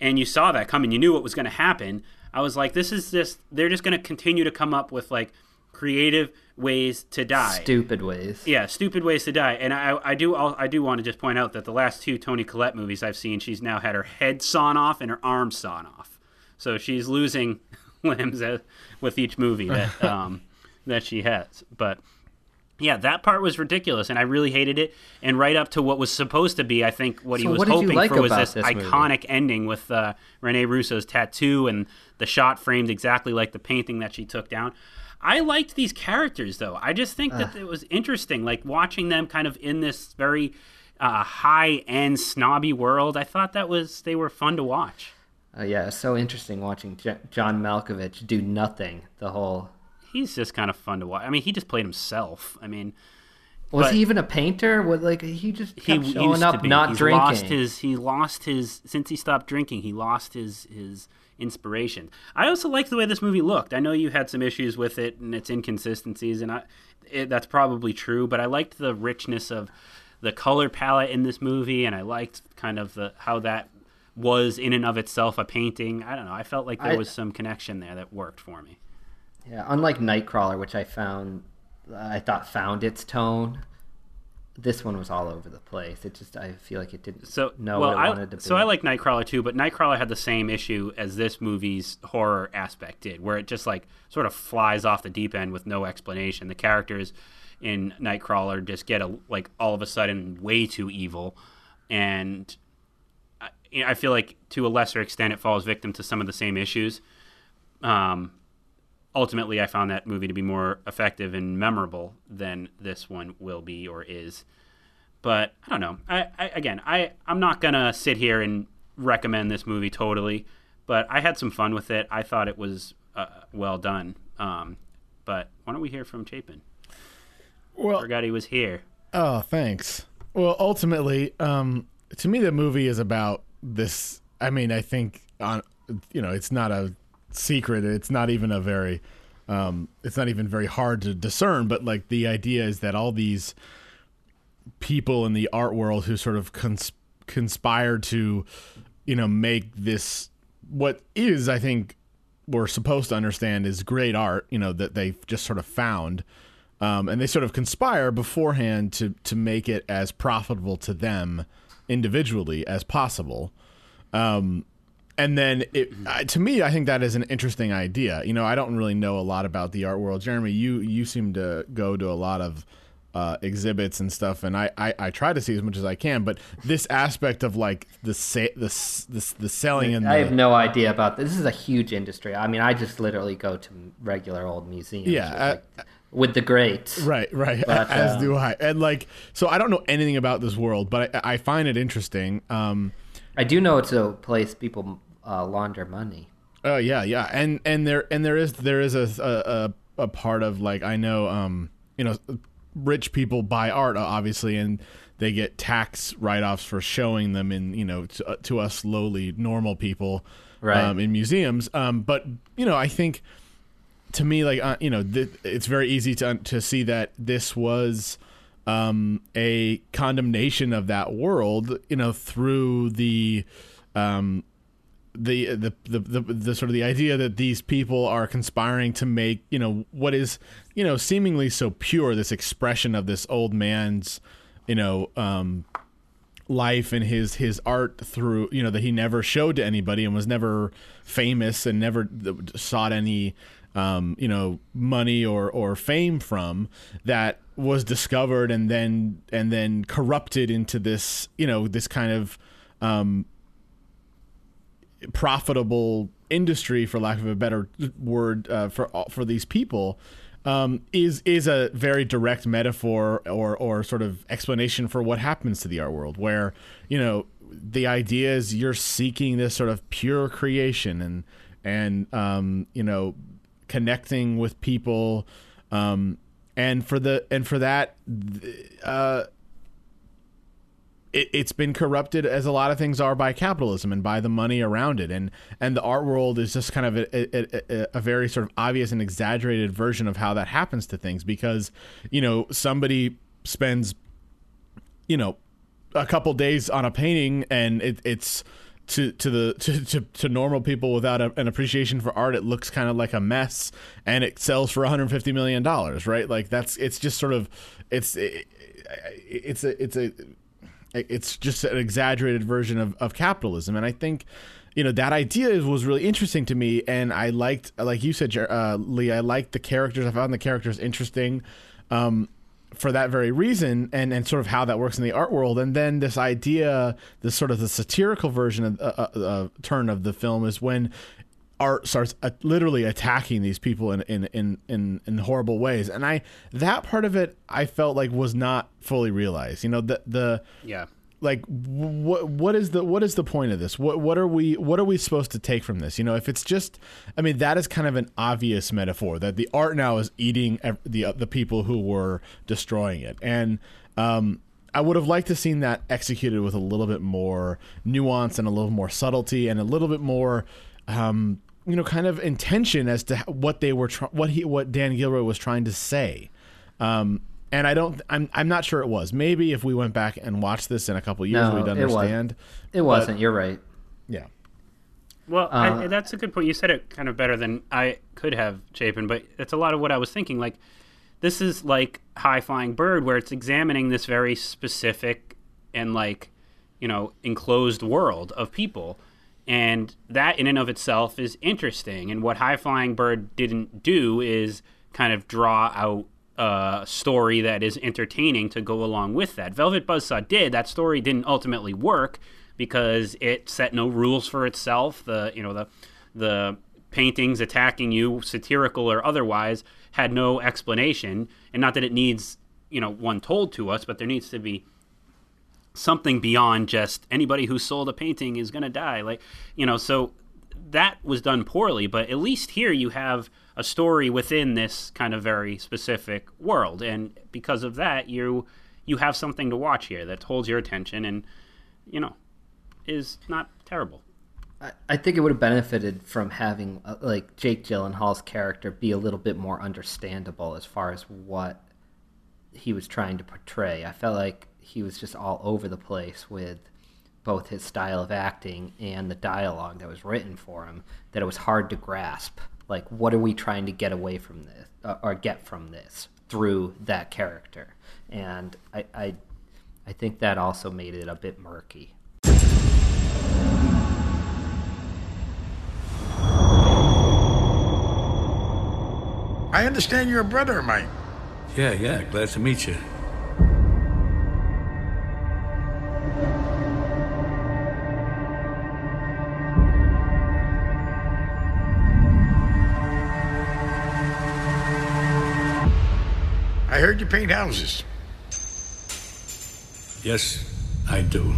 and you saw that coming, you knew what was going to happen, I was like, this is just, they're just going to continue to come up with, like, creative ways to die. Stupid ways. Yeah, stupid ways to die. And I, I do I'll, I do want to just point out that the last two Toni Collette movies I've seen, she's now had her head sawn off and her arm sawn off. So she's losing limbs with each movie that um, that she has. But, yeah, that part was ridiculous, and I really hated it. And right up to what was supposed to be, I think, what so he was what hoping like for was this, this iconic ending with uh, Rene Russo's tattoo and the shot framed exactly like the painting that she took down. I liked these characters, though. I just think that uh. it was interesting, like watching them kind of in this very uh, high-end snobby world. I thought that was they were fun to watch. Uh, yeah, it's so interesting watching J- John Malkovich do nothing the whole... He's just kind of fun to watch. I mean, he just played himself. I mean... Was but... he even a painter? What, like, he just kept he showing up not He's drinking. Lost his, he lost his... Since he stopped drinking, he lost his, his inspiration. I also liked the way this movie looked. I know you had some issues with it and its inconsistencies, and I, it, that's probably true, but I liked the richness of the color palette in this movie, and I liked kind of the how that... was in and of itself a painting. I don't know. I felt like there was I, some connection there that worked for me. Yeah, unlike Nightcrawler, which I found, I thought found its tone. This one was all over the place. It just, I feel like it didn't so, know well, what it I, wanted to be. So I like Nightcrawler too, but Nightcrawler had the same issue as this movie's horror aspect did, where it just like sort of flies off the deep end with no explanation. The characters in Nightcrawler just get a, like all of a sudden way too evil, and I feel like to a lesser extent it falls victim to some of the same issues. Um, ultimately, I found that movie to be more effective and memorable than this one will be or is. But I don't know. I, I again, I, I'm not going to sit here and recommend this movie totally, but I had some fun with it. I thought it was uh, well done. Um, but why don't we hear from Chapin? Well, I forgot he was here. Oh, thanks. Well, ultimately, um, to me, the movie is about this. I mean, I think on, you know, it's not a secret. It's not even a very, um, it's not even very hard to discern. But like the idea is that all these people in the art world who sort of cons- conspire to, you know, make this what is, I think, we're supposed to understand is great art. You know, that they've just sort of found. Um, and they sort of conspire beforehand to to make it as profitable to them individually as possible. Um, and then, it, uh, to me, I think that is an interesting idea. You know, I don't really know a lot about the art world. Jeremy, you, you seem to go to a lot of uh, exhibits and stuff, and I, I, I try to see as much as I can. But this aspect of, like, the sa- the, the, the selling and I have the, no idea about this. This is a huge industry. I mean, I just literally go to regular old museums. Yeah. With the greats. Right, right. But, uh, as do I. And like, so I don't know anything about this world, but I, I find it interesting. Um, I do know it's a place people uh, launder money. Oh uh, yeah, yeah, and and there and there is there is a a, a part of like I know um, you know rich people buy art obviously and they get tax write-offs for showing them in you know to, to us lowly normal people right. um, in museums. Um, but you know I think. To me, like uh, you know, th- it's very easy to to see that this was um, a condemnation of that world, you know, through the, um, the, the, the the the sort of the idea that these people are conspiring to make, you know, what is you know seemingly so pure, this expression of this old man's, you know, um, life and his his art through, you know, that he never showed to anybody and was never famous and never sought any. Um, you know, money or, or fame from that was discovered and then and then corrupted into this, you know, this kind of um, profitable industry, for lack of a better word, uh, for for these people, um, is is a very direct metaphor or or sort of explanation for what happens to the art world, where you know the idea is you're seeking this sort of pure creation and and um, you know. Connecting with people, um, and for the and for that, uh, it, it's been corrupted as a lot of things are by capitalism and by the money around it, and and the art world is just kind of a, a, a very sort of obvious and exaggerated version of how that happens to things because you know somebody spends you know a couple days on a painting and it, it's. To to the to, to, to normal people without a, an appreciation for art, it looks kind of like a mess, and it sells for one hundred fifty million dollars, right? Like that's it's just sort of it's it, it's a it's a it's just an exaggerated version of, of capitalism, and I think you know that idea was really interesting to me, and I liked like you said, uh, Lee, I liked the characters. I found the characters interesting. Um, for that very reason and, and sort of how that works in the art world. And then this idea, this sort of the satirical version of uh, uh, turn of the film is when art starts uh, literally attacking these people in, in, in, in, in horrible ways. And I, that part of it, I felt like was not fully realized, you know, the, the, yeah. Like what what is the what is the point of this? What what are we what are we supposed to take from this? You know, if it's just, I mean, that is kind of an obvious metaphor that the art now is eating the the people who were destroying it, and um, I would have liked to have seen that executed with a little bit more nuance and a little more subtlety and a little bit more, um, you know, kind of intention as to what they were tr- what he what Dan Gilroy was trying to say. Um, And I don't. I'm. I'm not sure it was. Maybe if we went back and watched this in a couple of years, no, we'd understand. It, was. it wasn't. But, you're right. Yeah. Well, uh, I, that's a good point. You said it kind of better than I could have, Chapin. But that's a lot of what I was thinking. Like, this is like High Flying Bird, where it's examining this very specific and like, you know, enclosed world of people, and that in and of itself is interesting. And what High Flying Bird didn't do is kind of draw out. Uh, story that is entertaining to go along with that. Velvet Buzzsaw did. That story didn't ultimately work because it set no rules for itself. The you know the the paintings attacking you, satirical or otherwise, had no explanation. And not that it needs you know one told to us, but there needs to be something beyond just anybody who sold a painting is gonna die. Like you know, so that was done poorly. But at least here you have a story within this kind of very specific world. And because of that, you you have something to watch here that holds your attention and, you know, is not terrible. I, I think it would have benefited from having, uh, like, Jake Gyllenhaal's character be a little bit more understandable as far as what he was trying to portray. I felt like he was just all over the place with both his style of acting and the dialogue that was written for him, that it was hard to grasp. Like, what are we trying to get away from this, uh, or get from this through that character. And I, I, I think that also made it a bit murky. I understand you're a brother of mine. Yeah, yeah, glad to meet you. I heard you paint houses. Yes, I do.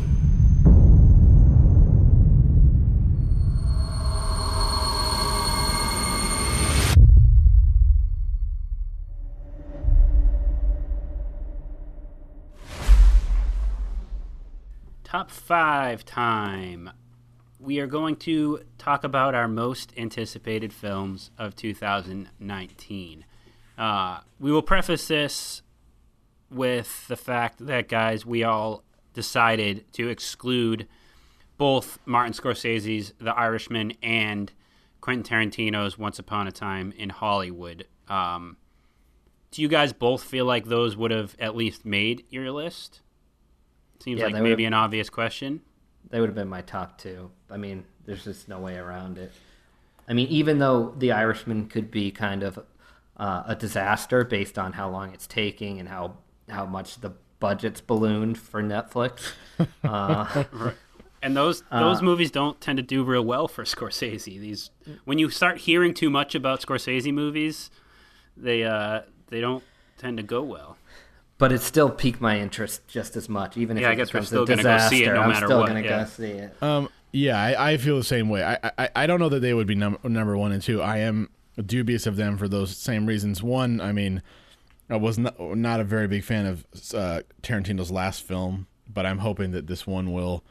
Top five time. We are going to talk about our most anticipated films of two thousand nineteen. Uh, we will preface this with the fact that, guys, we all decided to exclude both Martin Scorsese's The Irishman and Quentin Tarantino's Once Upon a Time in Hollywood. Um, do you guys both feel like those would have at least made your list? Seems yeah, like maybe an obvious question. They would have been my top two. I mean, there's just no way around it. I mean, even though The Irishman could be kind of uh, a disaster based on how long it's taking and how, how much the budget's ballooned for Netflix. Uh, right. And those those uh, movies don't tend to do real well for Scorsese. These when you start hearing too much about Scorsese movies, they uh, they don't tend to go well. But it still piqued my interest just as much, even if yeah, it I guess becomes we're still a disaster. Go see it no I'm matter still what, gonna yeah. go see it. Um, yeah, I, I feel the same way. I, I, I don't know that they would be num- number one and two. I am dubious of them for those same reasons. One, I mean, I was not, not a very big fan of uh, Tarantino's last film, but I'm hoping that this one will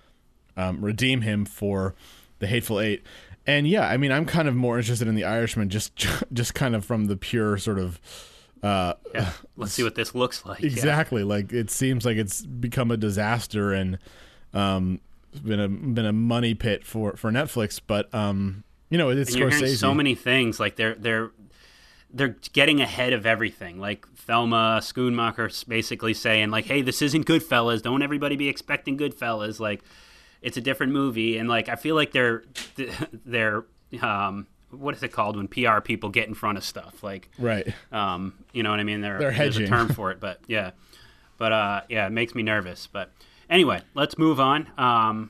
um, redeem him for The Hateful Eight. And yeah, I mean, I'm kind of more interested in The Irishman, just just kind of from the pure sort of. Uh, yeah. Let's see what this looks like. Exactly. Yeah. Like it seems like it's become a disaster and um, been a been a money pit for, for Netflix. But um, you know, it's and you're hearing so many things. Like they're they're they're getting ahead of everything. Like Thelma Schoonmaker's basically saying like, "Hey, this isn't Goodfellas. Don't everybody be expecting Goodfellas? Like it's a different movie." And like I feel like they're they're um. What is it called when P R people get in front of stuff? Like, right. Um, you know what I mean? There, They're hedging. There's a term for it, but yeah. But uh, yeah, it makes me nervous. But anyway, let's move on. Um,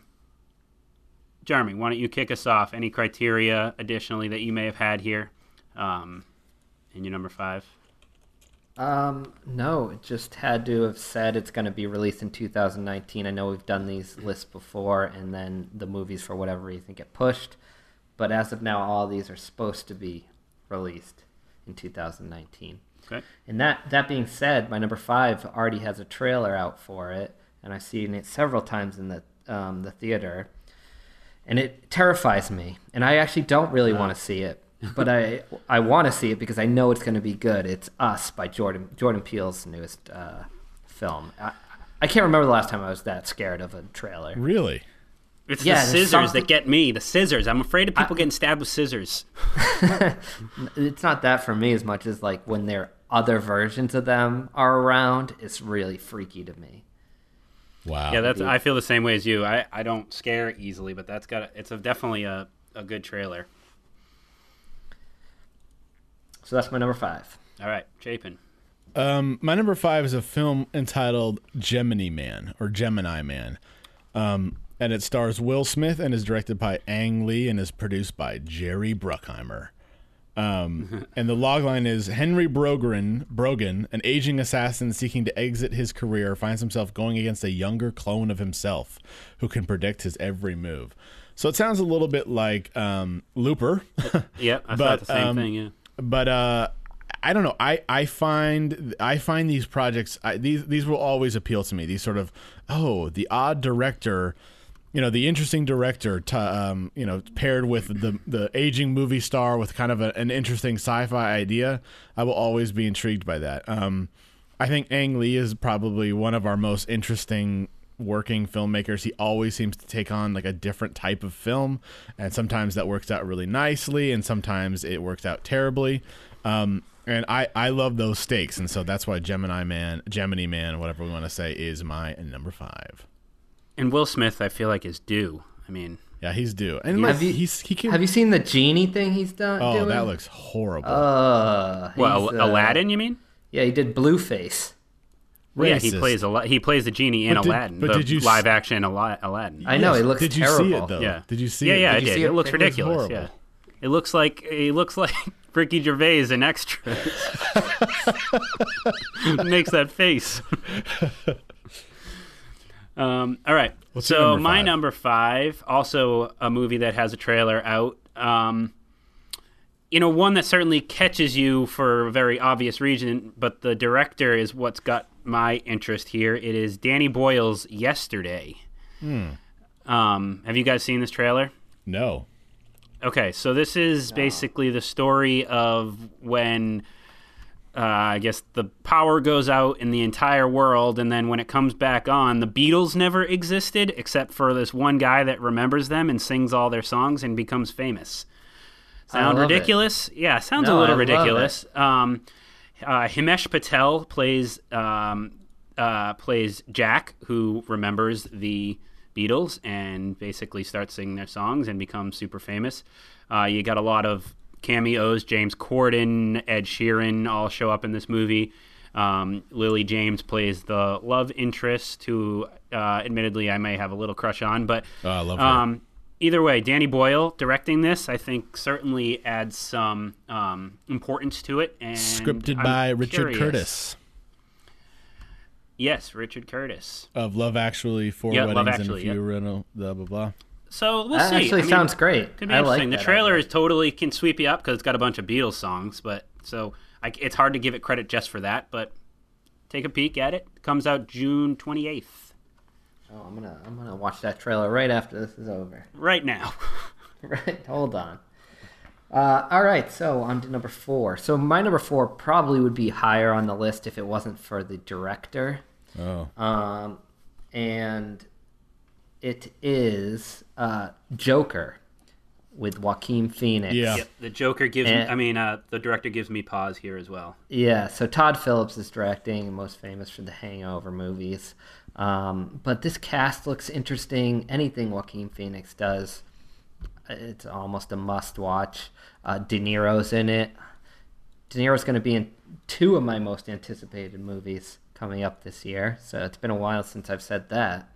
Jeremy, why don't you kick us off? Any criteria additionally that you may have had here um, in your number five? Um, no, it just had to have said it's going to be released in two thousand nineteen. I know we've done these lists before, and then the movies, for whatever reason, get pushed. But as of now, all of these are supposed to be released in two thousand nineteen. Okay. And that, that being said, my number five already has a trailer out for it, and I've seen it several times in the um, the theater, and it terrifies me. And I actually don't really uh. want to see it, but I I want to see it because I know it's going to be good. It's Us by Jordan Jordan Peele's newest uh, film. I, I can't remember the last time I was that scared of a trailer. Really? It's yeah, the scissors something... that get me. The scissors. I'm afraid of people I... getting stabbed with scissors. It's not that for me as much as like when there are other versions of them are around. It's really freaky to me. Wow. Yeah, that's. Dude. I feel the same way as you. I, I don't scare easily, but that's got. A, it's a, definitely a, a good trailer. So that's my number five. All right, Chapin. Um, my number five is a film entitled Gemini Man or Gemini Man. Um. And it stars Will Smith and is directed by Ang Lee and is produced by Jerry Bruckheimer. Um, and the logline is Henry Brogan, Brogan, an aging assassin seeking to exit his career, finds himself going against a younger clone of himself who can predict his every move. So it sounds a little bit like um, Looper. Yeah, I but, thought the same um, thing, yeah. But uh, I don't know. I, I find I find these projects, I, these, these will always appeal to me. These sort of, oh, the odd director... You know, the interesting director, t- um, you know, paired with the the aging movie star with kind of a, an interesting sci-fi idea, I will always be intrigued by that. Um, I think Ang Lee is probably one of our most interesting working filmmakers. He always seems to take on like a different type of film, and sometimes that works out really nicely, and sometimes it works out terribly. Um, And I, I love those stakes, and so that's why Gemini Man, Gemini Man, whatever we want to say, is my number five. And Will Smith, I feel like, is due. I mean, yeah, he's due. And yeah. like, have you he's, he can... have you seen the genie thing he's done? Oh, doing? That looks horrible. Uh, well, uh, Aladdin, you mean? Yeah, he did Blueface. Well, yeah, he plays a he plays the genie in but did, Aladdin, but did you live action Aladdin. I know yes. It looks did terrible. Did you see it though? Yeah, did you see yeah, it? Yeah, yeah, I did. It, it looks it ridiculous. Horrible. Yeah, it looks like it looks like. Ricky Gervais in Extras makes that face. um, all right. What's so number my number five, also a movie that has a trailer out. Um, you know, one that certainly catches you for a very obvious reason, but the director is what's got my interest here. It is Danny Boyle's Yesterday. Hmm. Um, have you guys seen this trailer? No. Okay, so this is basically the story of when, uh, I guess, the power goes out in the entire world, and then when it comes back on, the Beatles never existed, except for this one guy that remembers them and sings all their songs and becomes famous. Sound ridiculous? It. Yeah, sounds no, a little I ridiculous. Um, uh, Himesh Patel plays um, uh, plays Jack, who remembers the Beatles and basically start singing their songs and become super famous. Uh, you got a lot of cameos. James Corden, Ed Sheeran all show up in this movie. Um, Lily James plays the love interest, who uh, admittedly I may have a little crush on. But oh, I love her. Um, either way, Danny Boyle directing this, I think, certainly adds some um, importance to it. And Scripted I'm by Richard curious. Curtis. Yes, Richard Curtis. Of Love Actually, Four yeah, Weddings Actually, and a Few yep. Rental, blah, blah, blah. So we'll that see. That actually I mean, sounds great. Could be I interesting. Like the trailer idea. Is totally can sweep you up because it's got a bunch of Beatles songs, but so I, it's hard to give it credit just for that, but take a peek at it. It comes out June twenty-eighth. Oh, I'm going to I'm gonna watch that trailer right after this is over. Right now. Right, hold on. Uh, all right, so on to number four. So my number four probably would be higher on the list if it wasn't for the director. Oh. Um, and it is uh, Joker with Joaquin Phoenix. Yeah, yeah the Joker gives. And, me, I mean, uh, the director gives me pause here as well. Yeah. So Todd Phillips is directing, most famous for the Hangover movies. Um, but this cast looks interesting. Anything Joaquin Phoenix does. It's almost a must-watch. Uh, De Niro's in it. De Niro's going to be in two of my most anticipated movies coming up this year, so it's been a while since I've said that.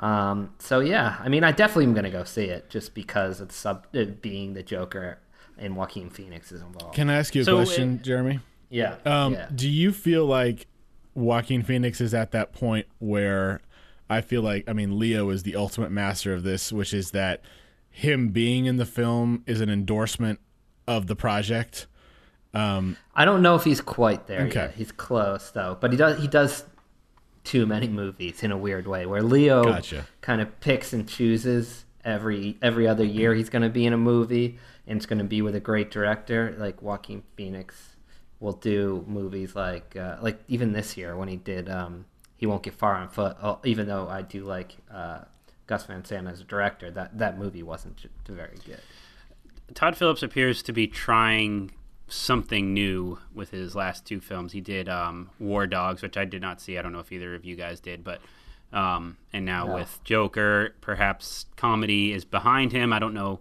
Um, so yeah, I mean, I definitely am going to go see it just because it's sub it being the Joker and Joaquin Phoenix is involved. Can I ask you a so question, it, Jeremy? Yeah, um, yeah. Do you feel like Joaquin Phoenix is at that point where I feel like, I mean, Leo is the ultimate master of this, which is that him being in the film is an endorsement of the project. Um, I don't know if he's quite there okay. yet. He's close though, but he does he does too many movies in a weird way where Leo gotcha. Kind of picks and chooses every every other year he's going to be in a movie and it's going to be with a great director. Like Joaquin Phoenix will do movies like uh, like even this year when he did um, He Won't Get Far on Foot. Even though I do like. Uh, Gus Van Sant as a director, that, that movie wasn't very good. Todd Phillips appears to be trying something new with his last two films. He did um, War Dogs, which I did not see. I don't know if either of you guys did, but um, and now no. with Joker, perhaps comedy is behind him. I don't know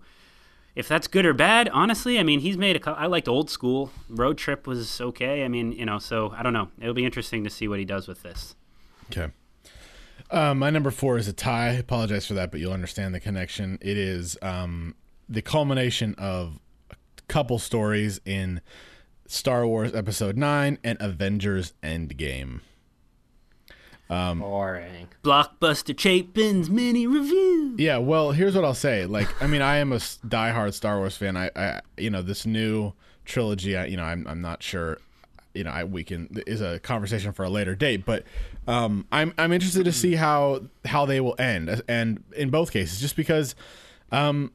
if that's good or bad. Honestly, I mean, he's made a. I liked Old School. Road Trip was okay. I mean, you know, so I don't know. It'll be interesting to see what he does with this. Okay. Um, my number four is a tie. I apologize for that, but you'll understand the connection. It is um, the culmination of a couple stories in Star Wars Episode nine and Avengers Endgame. Um, Boring. Blockbuster Chapin's mini review. Yeah, well, here's what I'll say. Like, I mean, I am a diehard Star Wars fan. I, I you know, this new trilogy, I, you know, I'm, I'm not sure... You know, I, we can is a conversation for a later date, but um, I'm I'm interested to see how how they will end, and in both cases, just because um,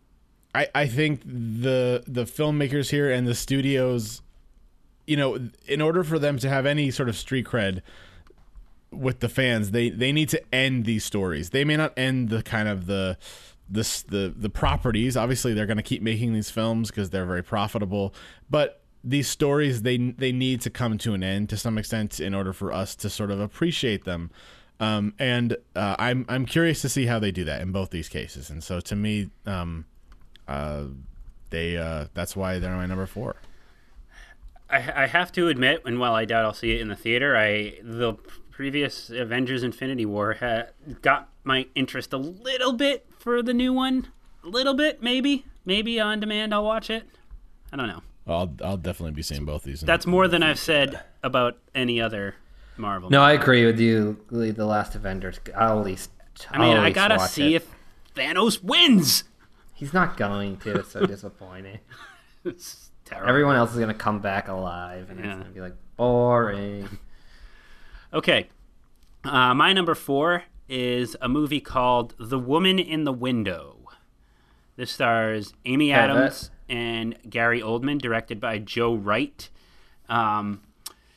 I I think the the filmmakers here and the studios, you know, in order for them to have any sort of street cred with the fans, they they need to end these stories. They may not end the kind of the. This the the properties. Obviously, they're going to keep making these films because they're very profitable, but these stories, they they need to come to an end to some extent in order for us to sort of appreciate them. Um, and uh, I'm I'm curious to see how they do that in both these cases. And so to me, um, uh, they uh, that's why they're my number four. I, I have to admit, and while I doubt I'll see it in the theater, I the previous Avengers Infinity War ha- got my interest a little bit for the new one. A little bit, maybe. Maybe on demand I'll watch it. I don't know. I'll I'll definitely be seeing both these. That's more than I've said about any other Marvel. No, I agree with you. The last Avengers, I'll at least. I mean, I gotta see if Thanos wins. He's not going to. It's so disappointing. It's terrible. Everyone else is gonna come back alive, and yeah. It's gonna be like boring. Okay, uh, my number four is a movie called The Woman in the Window. This stars Amy Adams and Gary Oldman, directed by Joe Wright. Um,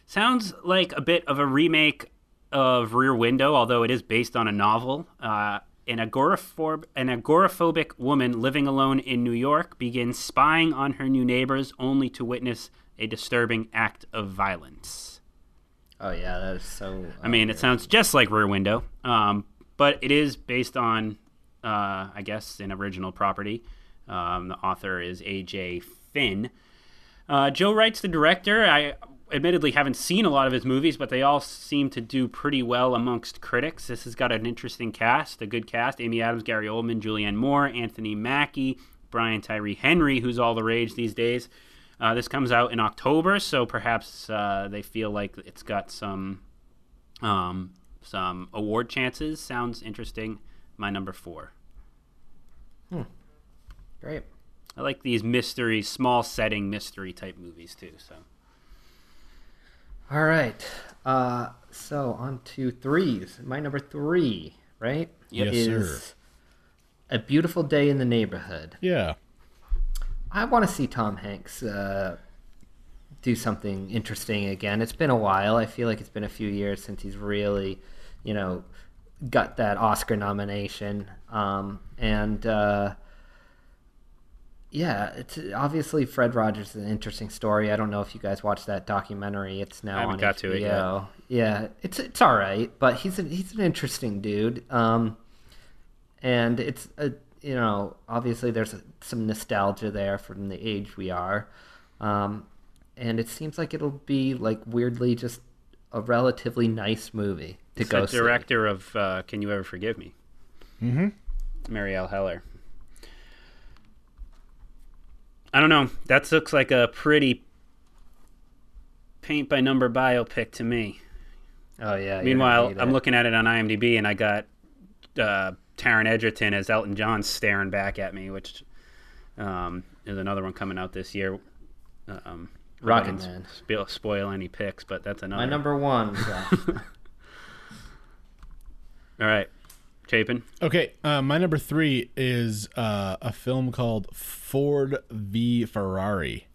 sounds like a bit of a remake of Rear Window, although it is based on a novel. Uh, an, agoraphob- an agoraphobic woman living alone in New York begins spying on her new neighbors only to witness a disturbing act of violence. Oh, yeah, that is so... I mean, it sounds just like Rear Window, um, but it is based on, uh, I guess, an original property. Um, the author is A J Finn. Uh, Joe Wright's the director. I admittedly haven't seen a lot of his movies, but they all seem to do pretty well amongst critics. This has got an interesting cast, a good cast. Amy Adams, Gary Oldman, Julianne Moore, Anthony Mackie, Brian Tyree Henry, who's all the rage these days. Uh, this comes out in October, so perhaps uh, they feel like it's got some um, some award chances. Sounds interesting. My number four. Hmm. Great. I like these mystery, small setting mystery type movies too. So. All right. Uh, so on to threes. My number three, right? Yes, is sir. A Beautiful Day in the Neighborhood. Yeah. I want to see Tom Hanks uh, do something interesting again. It's been a while. I feel like it's been a few years since he's really, you know, got that Oscar nomination. Um, and, uh, Yeah, it's obviously Fred Rogers is an interesting story. I don't know if you guys watched that documentary. It's now I haven't on got H B O. To it yet. Yeah, it's it's all right, but he's an, he's an interesting dude. Um, and it's a, you know, obviously there's a, some nostalgia there from the age we are, um, and it seems like it'll be like weirdly just a relatively nice movie to it's go. The director see. of uh, Can You Ever Forgive Me? Mm-hmm. Marielle Heller. I don't know. That looks like a pretty paint-by-number biopic to me. Oh, yeah. Meanwhile, I'm looking at it on IMDb, and I got uh, Taron Egerton as Elton John staring back at me, which um, is another one coming out this year. Um, Rocket Man. Sp- spoil any picks, but that's another. My number one. So. All right. Chapin. Okay, uh, my number three is uh, a film called Ford v Ferrari,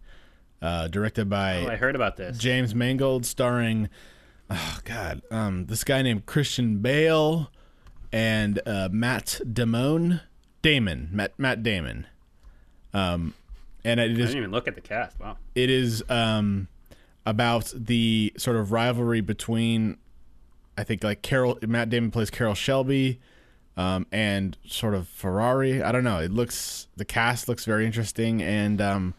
uh, directed by oh, I heard about this. James Mangold, starring oh god, um, this guy named Christian Bale and uh, Matt Damon, Damon, Matt Matt Damon. Um, and it is, I didn't even look at the cast. Wow, it is um, about the sort of rivalry between I think like Carol Matt Damon plays Carol Shelby. Um, and sort of Ferrari. I don't know. It looks the cast looks very interesting, and um,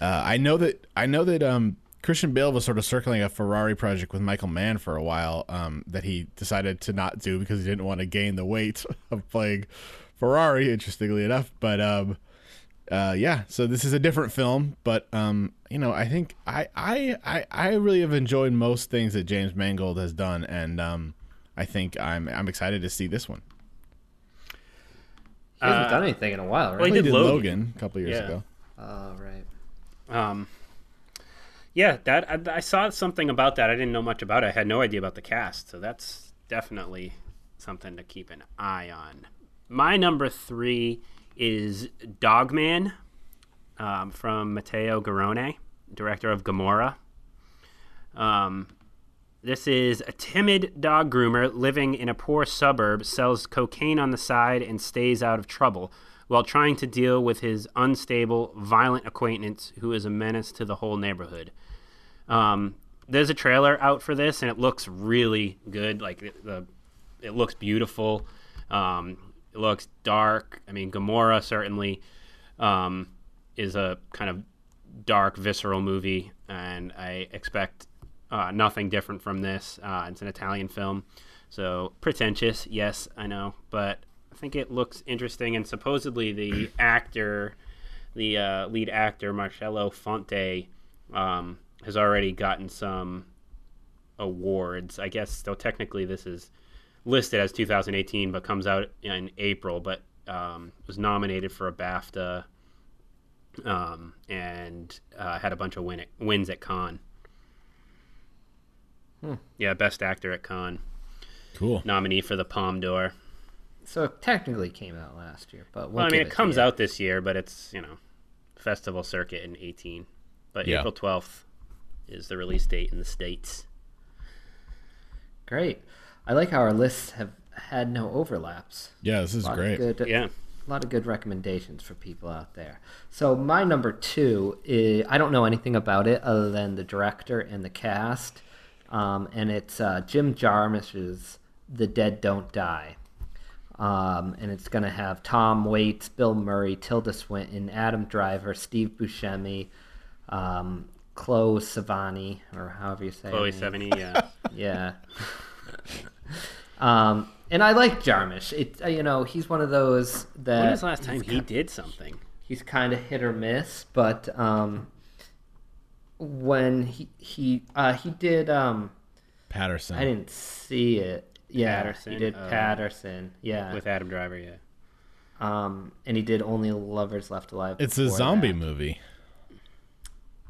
uh, I know that I know that um, Christian Bale was sort of circling a Ferrari project with Michael Mann for a while um, that he decided to not do because he didn't want to gain the weight of playing Ferrari. Interestingly enough, but um, uh, yeah. So this is a different film, but um, you know, I think I, I I I really have enjoyed most things that James Mangold has done, and um, I think I'm I'm excited to see this one. He hasn't uh, done anything in a while, right? Well, he did, he did Logan. Logan a couple years yeah. ago. Oh, right. Um, yeah, that I, I saw something about that. I didn't know much about it. I had no idea about the cast, so that's definitely something to keep an eye on. My number three is Dogman um, from Matteo Garrone, director of Gomorrah. Um, this is a timid dog groomer living in a poor suburb, sells cocaine on the side, and stays out of trouble while trying to deal with his unstable, violent acquaintance who is a menace to the whole neighborhood. Um, there's a trailer out for this, and it looks really good. Like, it, the, it looks beautiful. Um, it looks dark. I mean, Gamora certainly um, is a kind of dark, visceral movie, and I expect uh, nothing different from this. Uh, it's an Italian film, so pretentious, yes, I know, but I think it looks interesting. And supposedly the actor, the uh, lead actor, Marcello Fonte, um, has already gotten some awards. I guess, though, technically this is listed as two thousand eighteen, but comes out in April, but um, was nominated for a BAFTA um, and uh, had a bunch of win at, wins at Cannes. Hmm. Yeah, Best Actor at Cannes. Cool. Nominee for the Palme d'Or. So it technically came out last year, but we'll well, I mean, it, it comes out this year, but it's, you know, festival circuit in eighteen. But yeah. April twelfth is the release date in the States. Great. I like how our lists have had no overlaps. Yeah, this is great. Good, yeah. A lot of good recommendations for people out there. So my number two is, I don't know anything about it other than the director and the cast, um, and it's uh, Jim Jarmusch's The Dead Don't Die. Um, and it's going to have Tom Waits, Bill Murray, Tilda Swinton, Adam Driver, Steve Buscemi, um, Chloe Sevigny, or however you say Chloe it. Chloe Sevigny, yeah. Yeah. um, and I like Jarmusch. It, you know, he's one of those that... When was the last time he kind, did something? He's kind of hit or miss, but um, when he he uh, he did... Um, Patterson. I didn't see it. Yeah, Patterson, he did uh, Patterson. Yeah, with Adam Driver. Yeah, um, and he did Only Lovers Left Alive. It's a zombie that. movie.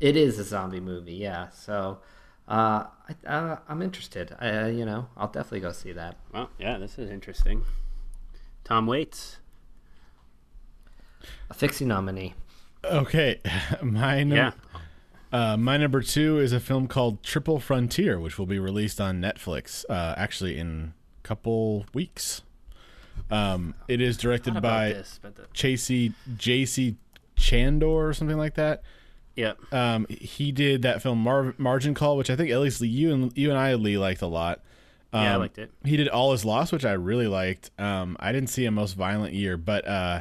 It is a zombie movie. Yeah, so uh, I, uh, I'm interested. I, you know, I'll definitely go see that. Well, yeah, this is interesting. Tom Waits, a Fixie nominee. Okay, my num- yeah. Uh, my number two is a film called Triple Frontier, which will be released on Netflix uh, actually in a couple weeks. Um, it is directed by this, the... J C Chandor or something like that. Yep. Um, he did that film Mar- Margin Call, which I think at least you and you and I, Lee, liked a lot. Um, yeah, I liked it. He did All Is Lost, which I really liked. Um, I didn't see A Most Violent Year, but uh,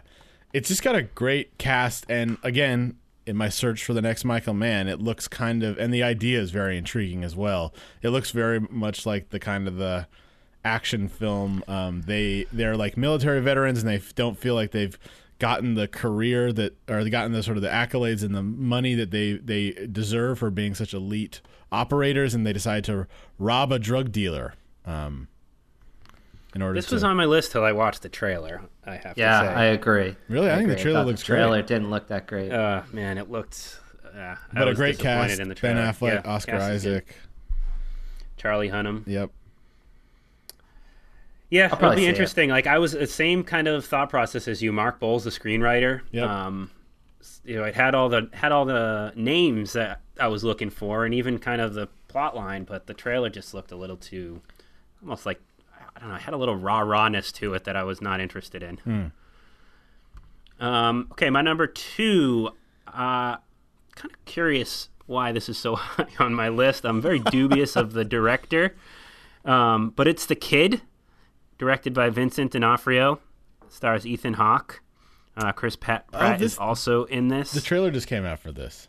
it's just got a great cast. And again, in my search for the next Michael Mann, it looks kind of, and the idea is very intriguing as well. It looks very much like the kind of the action film. Um, they they're like military veterans, and they don't feel like they've gotten the career that, or they gotten the sort of the accolades and the money that they they deserve for being such elite operators, and they decide to rob a drug dealer. Um, in order, this to... was on my list till I watched the trailer. I have yeah, to say. Yeah, I agree. Really? I, I agree. think the trailer looks great. The trailer great. didn't look that great. Uh, man, it looked... Uh, but I was a great cast. In the Ben Affleck, yeah, Oscar Isaac. Charlie Hunnam. Yep. Yeah, it'll be interesting. It. Like, I was the same kind of thought process as you. Mark Bowles, the screenwriter. Yep. Um, you know, it had all the had all the names that I was looking for, and even kind of the plot line, but the trailer just looked a little too... Almost like... I don't know, I had a little rah-rahness to it that I was not interested in. Hmm. Um, okay, my number two, uh, kind of curious why this is so high on my list. I'm very dubious of the director, um, but it's The Kid, directed by Vincent D'Onofrio, stars Ethan Hawke. Uh, Chris Pat- Pratt oh, this, is also in this. The trailer just came out for this.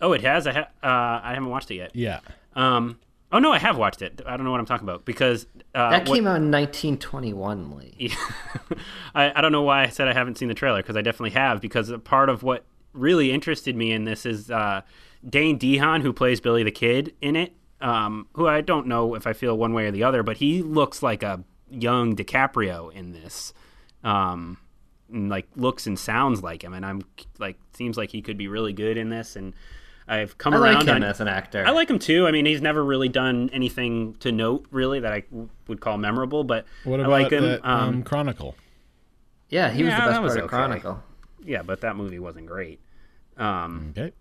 Oh, it has? I, ha- uh, I haven't watched it yet. Yeah. Um, Oh, no, I have watched it. I don't know what I'm talking about because... Uh, that came what, out in nineteen twenty-one, Lee. I, I don't know why I said I haven't seen the trailer because I definitely have, because part of what really interested me in this is uh, Dane DeHaan, who plays Billy the Kid in it, um, who I don't know if I feel one way or the other, but he looks like a young DiCaprio in this. Um, and, like, looks and sounds like him, and I'm like, seems like he could be really good in this, and... I've come I around like him on, as an actor. I like him too. I mean, he's never really done anything to note, really, that I w- would call memorable. But what about I like him. That, um, um, Chronicle. Yeah, he yeah, was the best was part okay. of Chronicle. Yeah, but that movie wasn't great. Um, okay.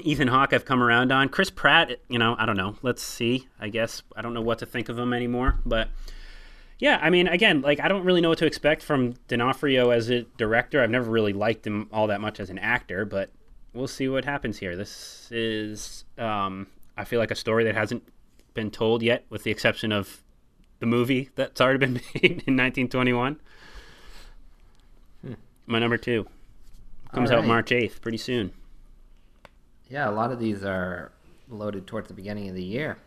Ethan Hawke, I've come around on. Chris Pratt, you know, I don't know. Let's see. I guess I don't know what to think of him anymore. But Yeah, I mean, again, like, I don't really know what to expect from D'Onofrio as a director. I've never really liked him all that much as an actor, but we'll see what happens here. This is, um, I feel like, a story that hasn't been told yet, with the exception of the movie that's already been made in nineteen twenty-one. Hmm. My number two. Comes right. out March eighth, pretty soon. Yeah, a lot of these are loaded towards the beginning of the year.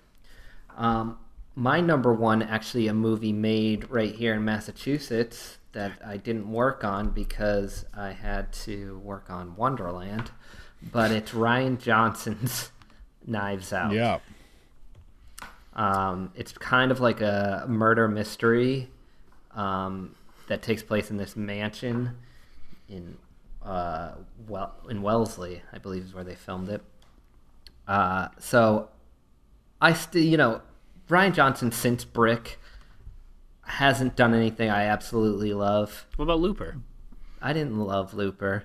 Um, my number one, actually, a movie made right here in Massachusetts that I didn't work on because I had to work on Wonderland, but it's Rian Johnson's Knives Out. Yeah. Um, it's kind of like a murder mystery um, that takes place in this mansion in uh, well in Wellesley, I believe, is where they filmed it. Uh, so I still, you know, Rian Johnson since Brick hasn't done anything I absolutely love. What about Looper? I didn't love Looper,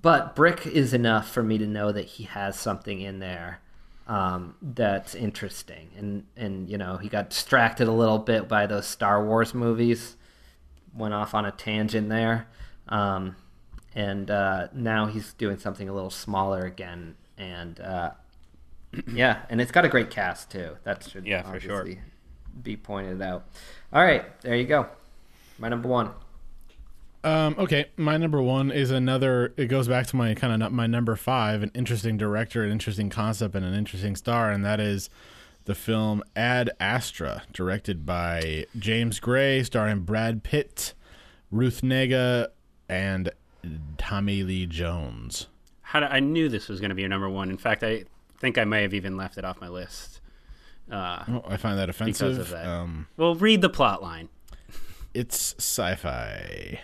but Brick is enough for me to know that he has something in there um, that's interesting. And, and, you know, he got distracted a little bit by those Star Wars movies, went off on a tangent there. Um, and, uh, now he's doing something a little smaller again. And, uh, yeah, and it's got a great cast too. That should yeah, obviously for sure. be pointed out. All right, there you go. My number one. Um, okay, my number one is another. It goes back to my kind of my number five. An interesting director, an interesting concept, and an interesting star, and that is the film Ad Astra, directed by James Gray, starring Brad Pitt, Ruth Nega, and Tommy Lee Jones. How do, I knew this was going to be your number one. In fact, I. I think I may have even left it off my list. Uh, oh, I find that offensive. Because of that. Um, well, read the plot line. It's sci-fi. Okay.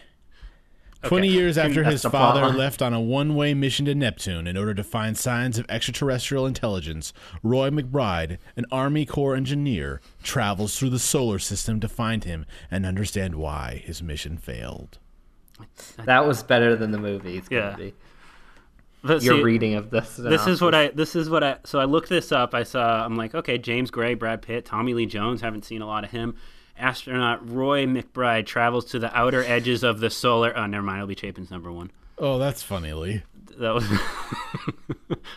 twenty years after his father left on a one-way mission to Neptune in order to find signs of extraterrestrial intelligence, Roy McBride, an Army Corps engineer, travels through the solar system to find him and understand why his mission failed. That was better than the movie. It's yeah. Be. But your see, reading of this synopsis. This is what I this is what I so I looked this up. I saw I'm like, okay, James Gray, Brad Pitt, Tommy Lee Jones, haven't seen a lot of him. Astronaut Roy McBride travels to the outer edges of the solar oh never mind, it'll be Chapin's number one. Oh, that's funny, Lee. That was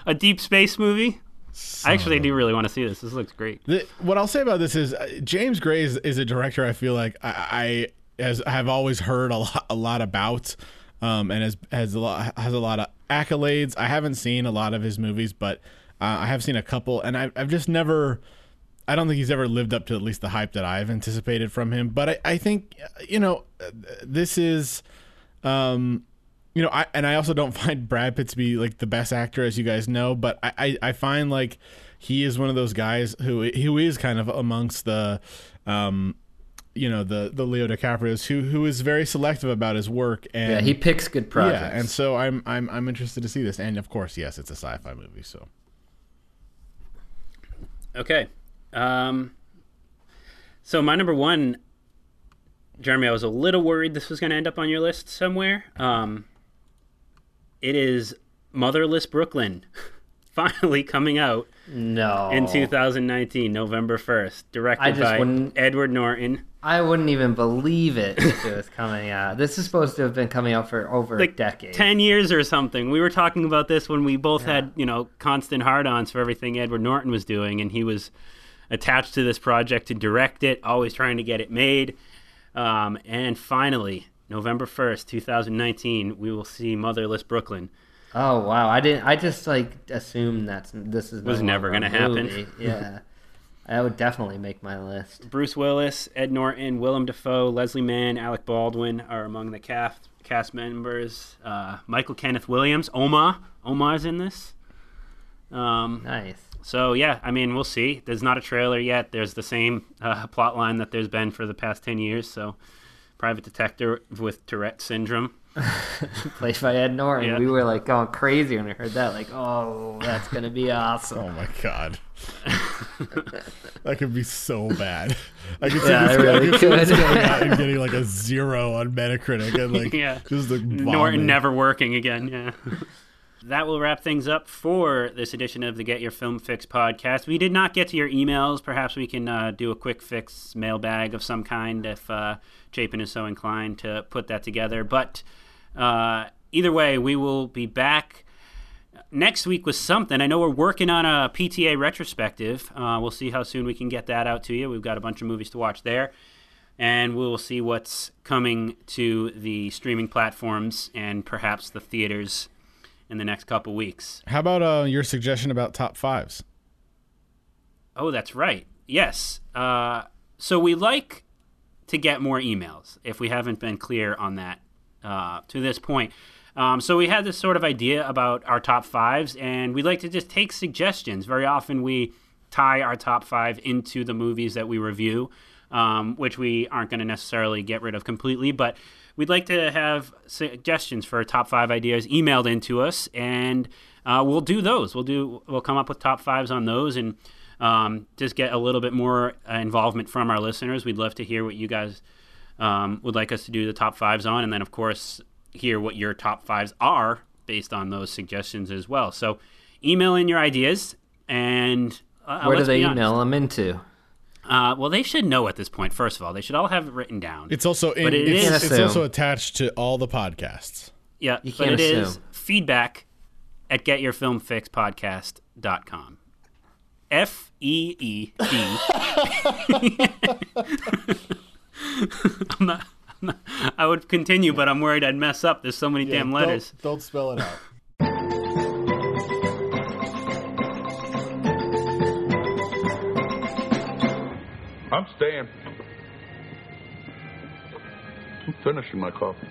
a deep space movie. So, I actually do really want to see this. This looks great. The, what I'll say about this is uh, James Gray is, is a director I feel like I, I as have always heard a lot a lot about. Um, and has has a lot has a lot of accolades. I haven't seen a lot of his movies, but uh, I have seen a couple, and I, I've just never. I don't think he's ever lived up to at least the hype that I've anticipated from him. But I, I think you know this is, um, you know, I and I also don't find Brad Pitt to be like the best actor, as you guys know. But I, I, I find like he is one of those guys who who is kind of amongst the. Um, you know, the, the Leo DiCaprio's who, who is very selective about his work. And yeah. He picks good projects. Yeah, and so I'm, I'm, I'm interested to see this. And of course, yes, it's a sci-fi movie. So. Okay. Um, so my number one, Jeremy, I was a little worried this was going to end up on your list somewhere. Um, it is Motherless Brooklyn finally coming out. No. In two thousand nineteen, November first, directed by Edward Norton. I wouldn't even believe it if it was coming out. This is supposed to have been coming out for over like a decade. ten years or something. We were talking about this when we both yeah. had, you know, constant hard-ons for everything Edward Norton was doing, and he was attached to this project to direct it, always trying to get it made. Um, and finally, November first, two thousand nineteen, we will see Motherless Brooklyn. Oh, wow. I didn't. I just, like, assumed that's, this is was never going to happen. Yeah. That would definitely make my list. Bruce Willis, Ed Norton, Willem Dafoe, Leslie Mann, Alec Baldwin are among the cast, cast members. Uh, Michael Kenneth Williams, Oma. Oma's in this. Um, nice. So, yeah, I mean, we'll see. There's not a trailer yet. There's the same uh, plot line that there's been for the past ten years. So, private detective with Tourette syndrome. Played by Ed Norton. Yeah. We were like going crazy when we heard that. Like, oh, that's gonna be awesome. Oh my god, that could be so bad. I could see yeah, this really like, could. Going out and getting like a zero on Metacritic and like yeah. just like Norton never working again. Yeah. that will wrap things up for this edition of the Get Your Film Fix podcast. We did not get to your emails. Perhaps we can uh, do a quick fix mailbag of some kind if uh, Chapin is so inclined to put that together. But uh, either way, we will be back next week with something. I know we're working on a P T A retrospective. Uh, we'll see how soon we can get that out to you. We've got a bunch of movies to watch there. And we'll see what's coming to the streaming platforms and perhaps the theaters in the next couple weeks. How about uh, your suggestion about top fives? Oh, that's right. Yes. Uh, so we like to get more emails, if we haven't been clear on that uh, to this point. Um, so we had this sort of idea about our top fives, and we like to just take suggestions. Very often we tie our top five into the movies that we review. Um, which we aren't going to necessarily get rid of completely, but we'd like to have suggestions for top five ideas emailed in to us, and uh, we'll do those. We'll do. We'll come up with top fives on those, and um, just get a little bit more uh, involvement from our listeners. We'd love to hear what you guys um, would like us to do the top fives on, and then of course hear what your top fives are based on those suggestions as well. So email in your ideas, and uh, where do they email them into? Uh, well, they should know at this point. First of all, they should all have it written down. It's also in, it it's, it's also attached to all the podcasts. Yeah, you can't but it assume. Is feedback at get your film fix podcast dot com. F E E D. I'm not, I'm not, I would continue, but I'm worried I'd mess up. There's so many yeah, damn letters. Don't, don't spell it out. I'm staying. I'm finishing my coffee.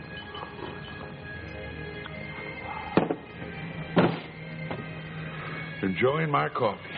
Enjoying my coffee.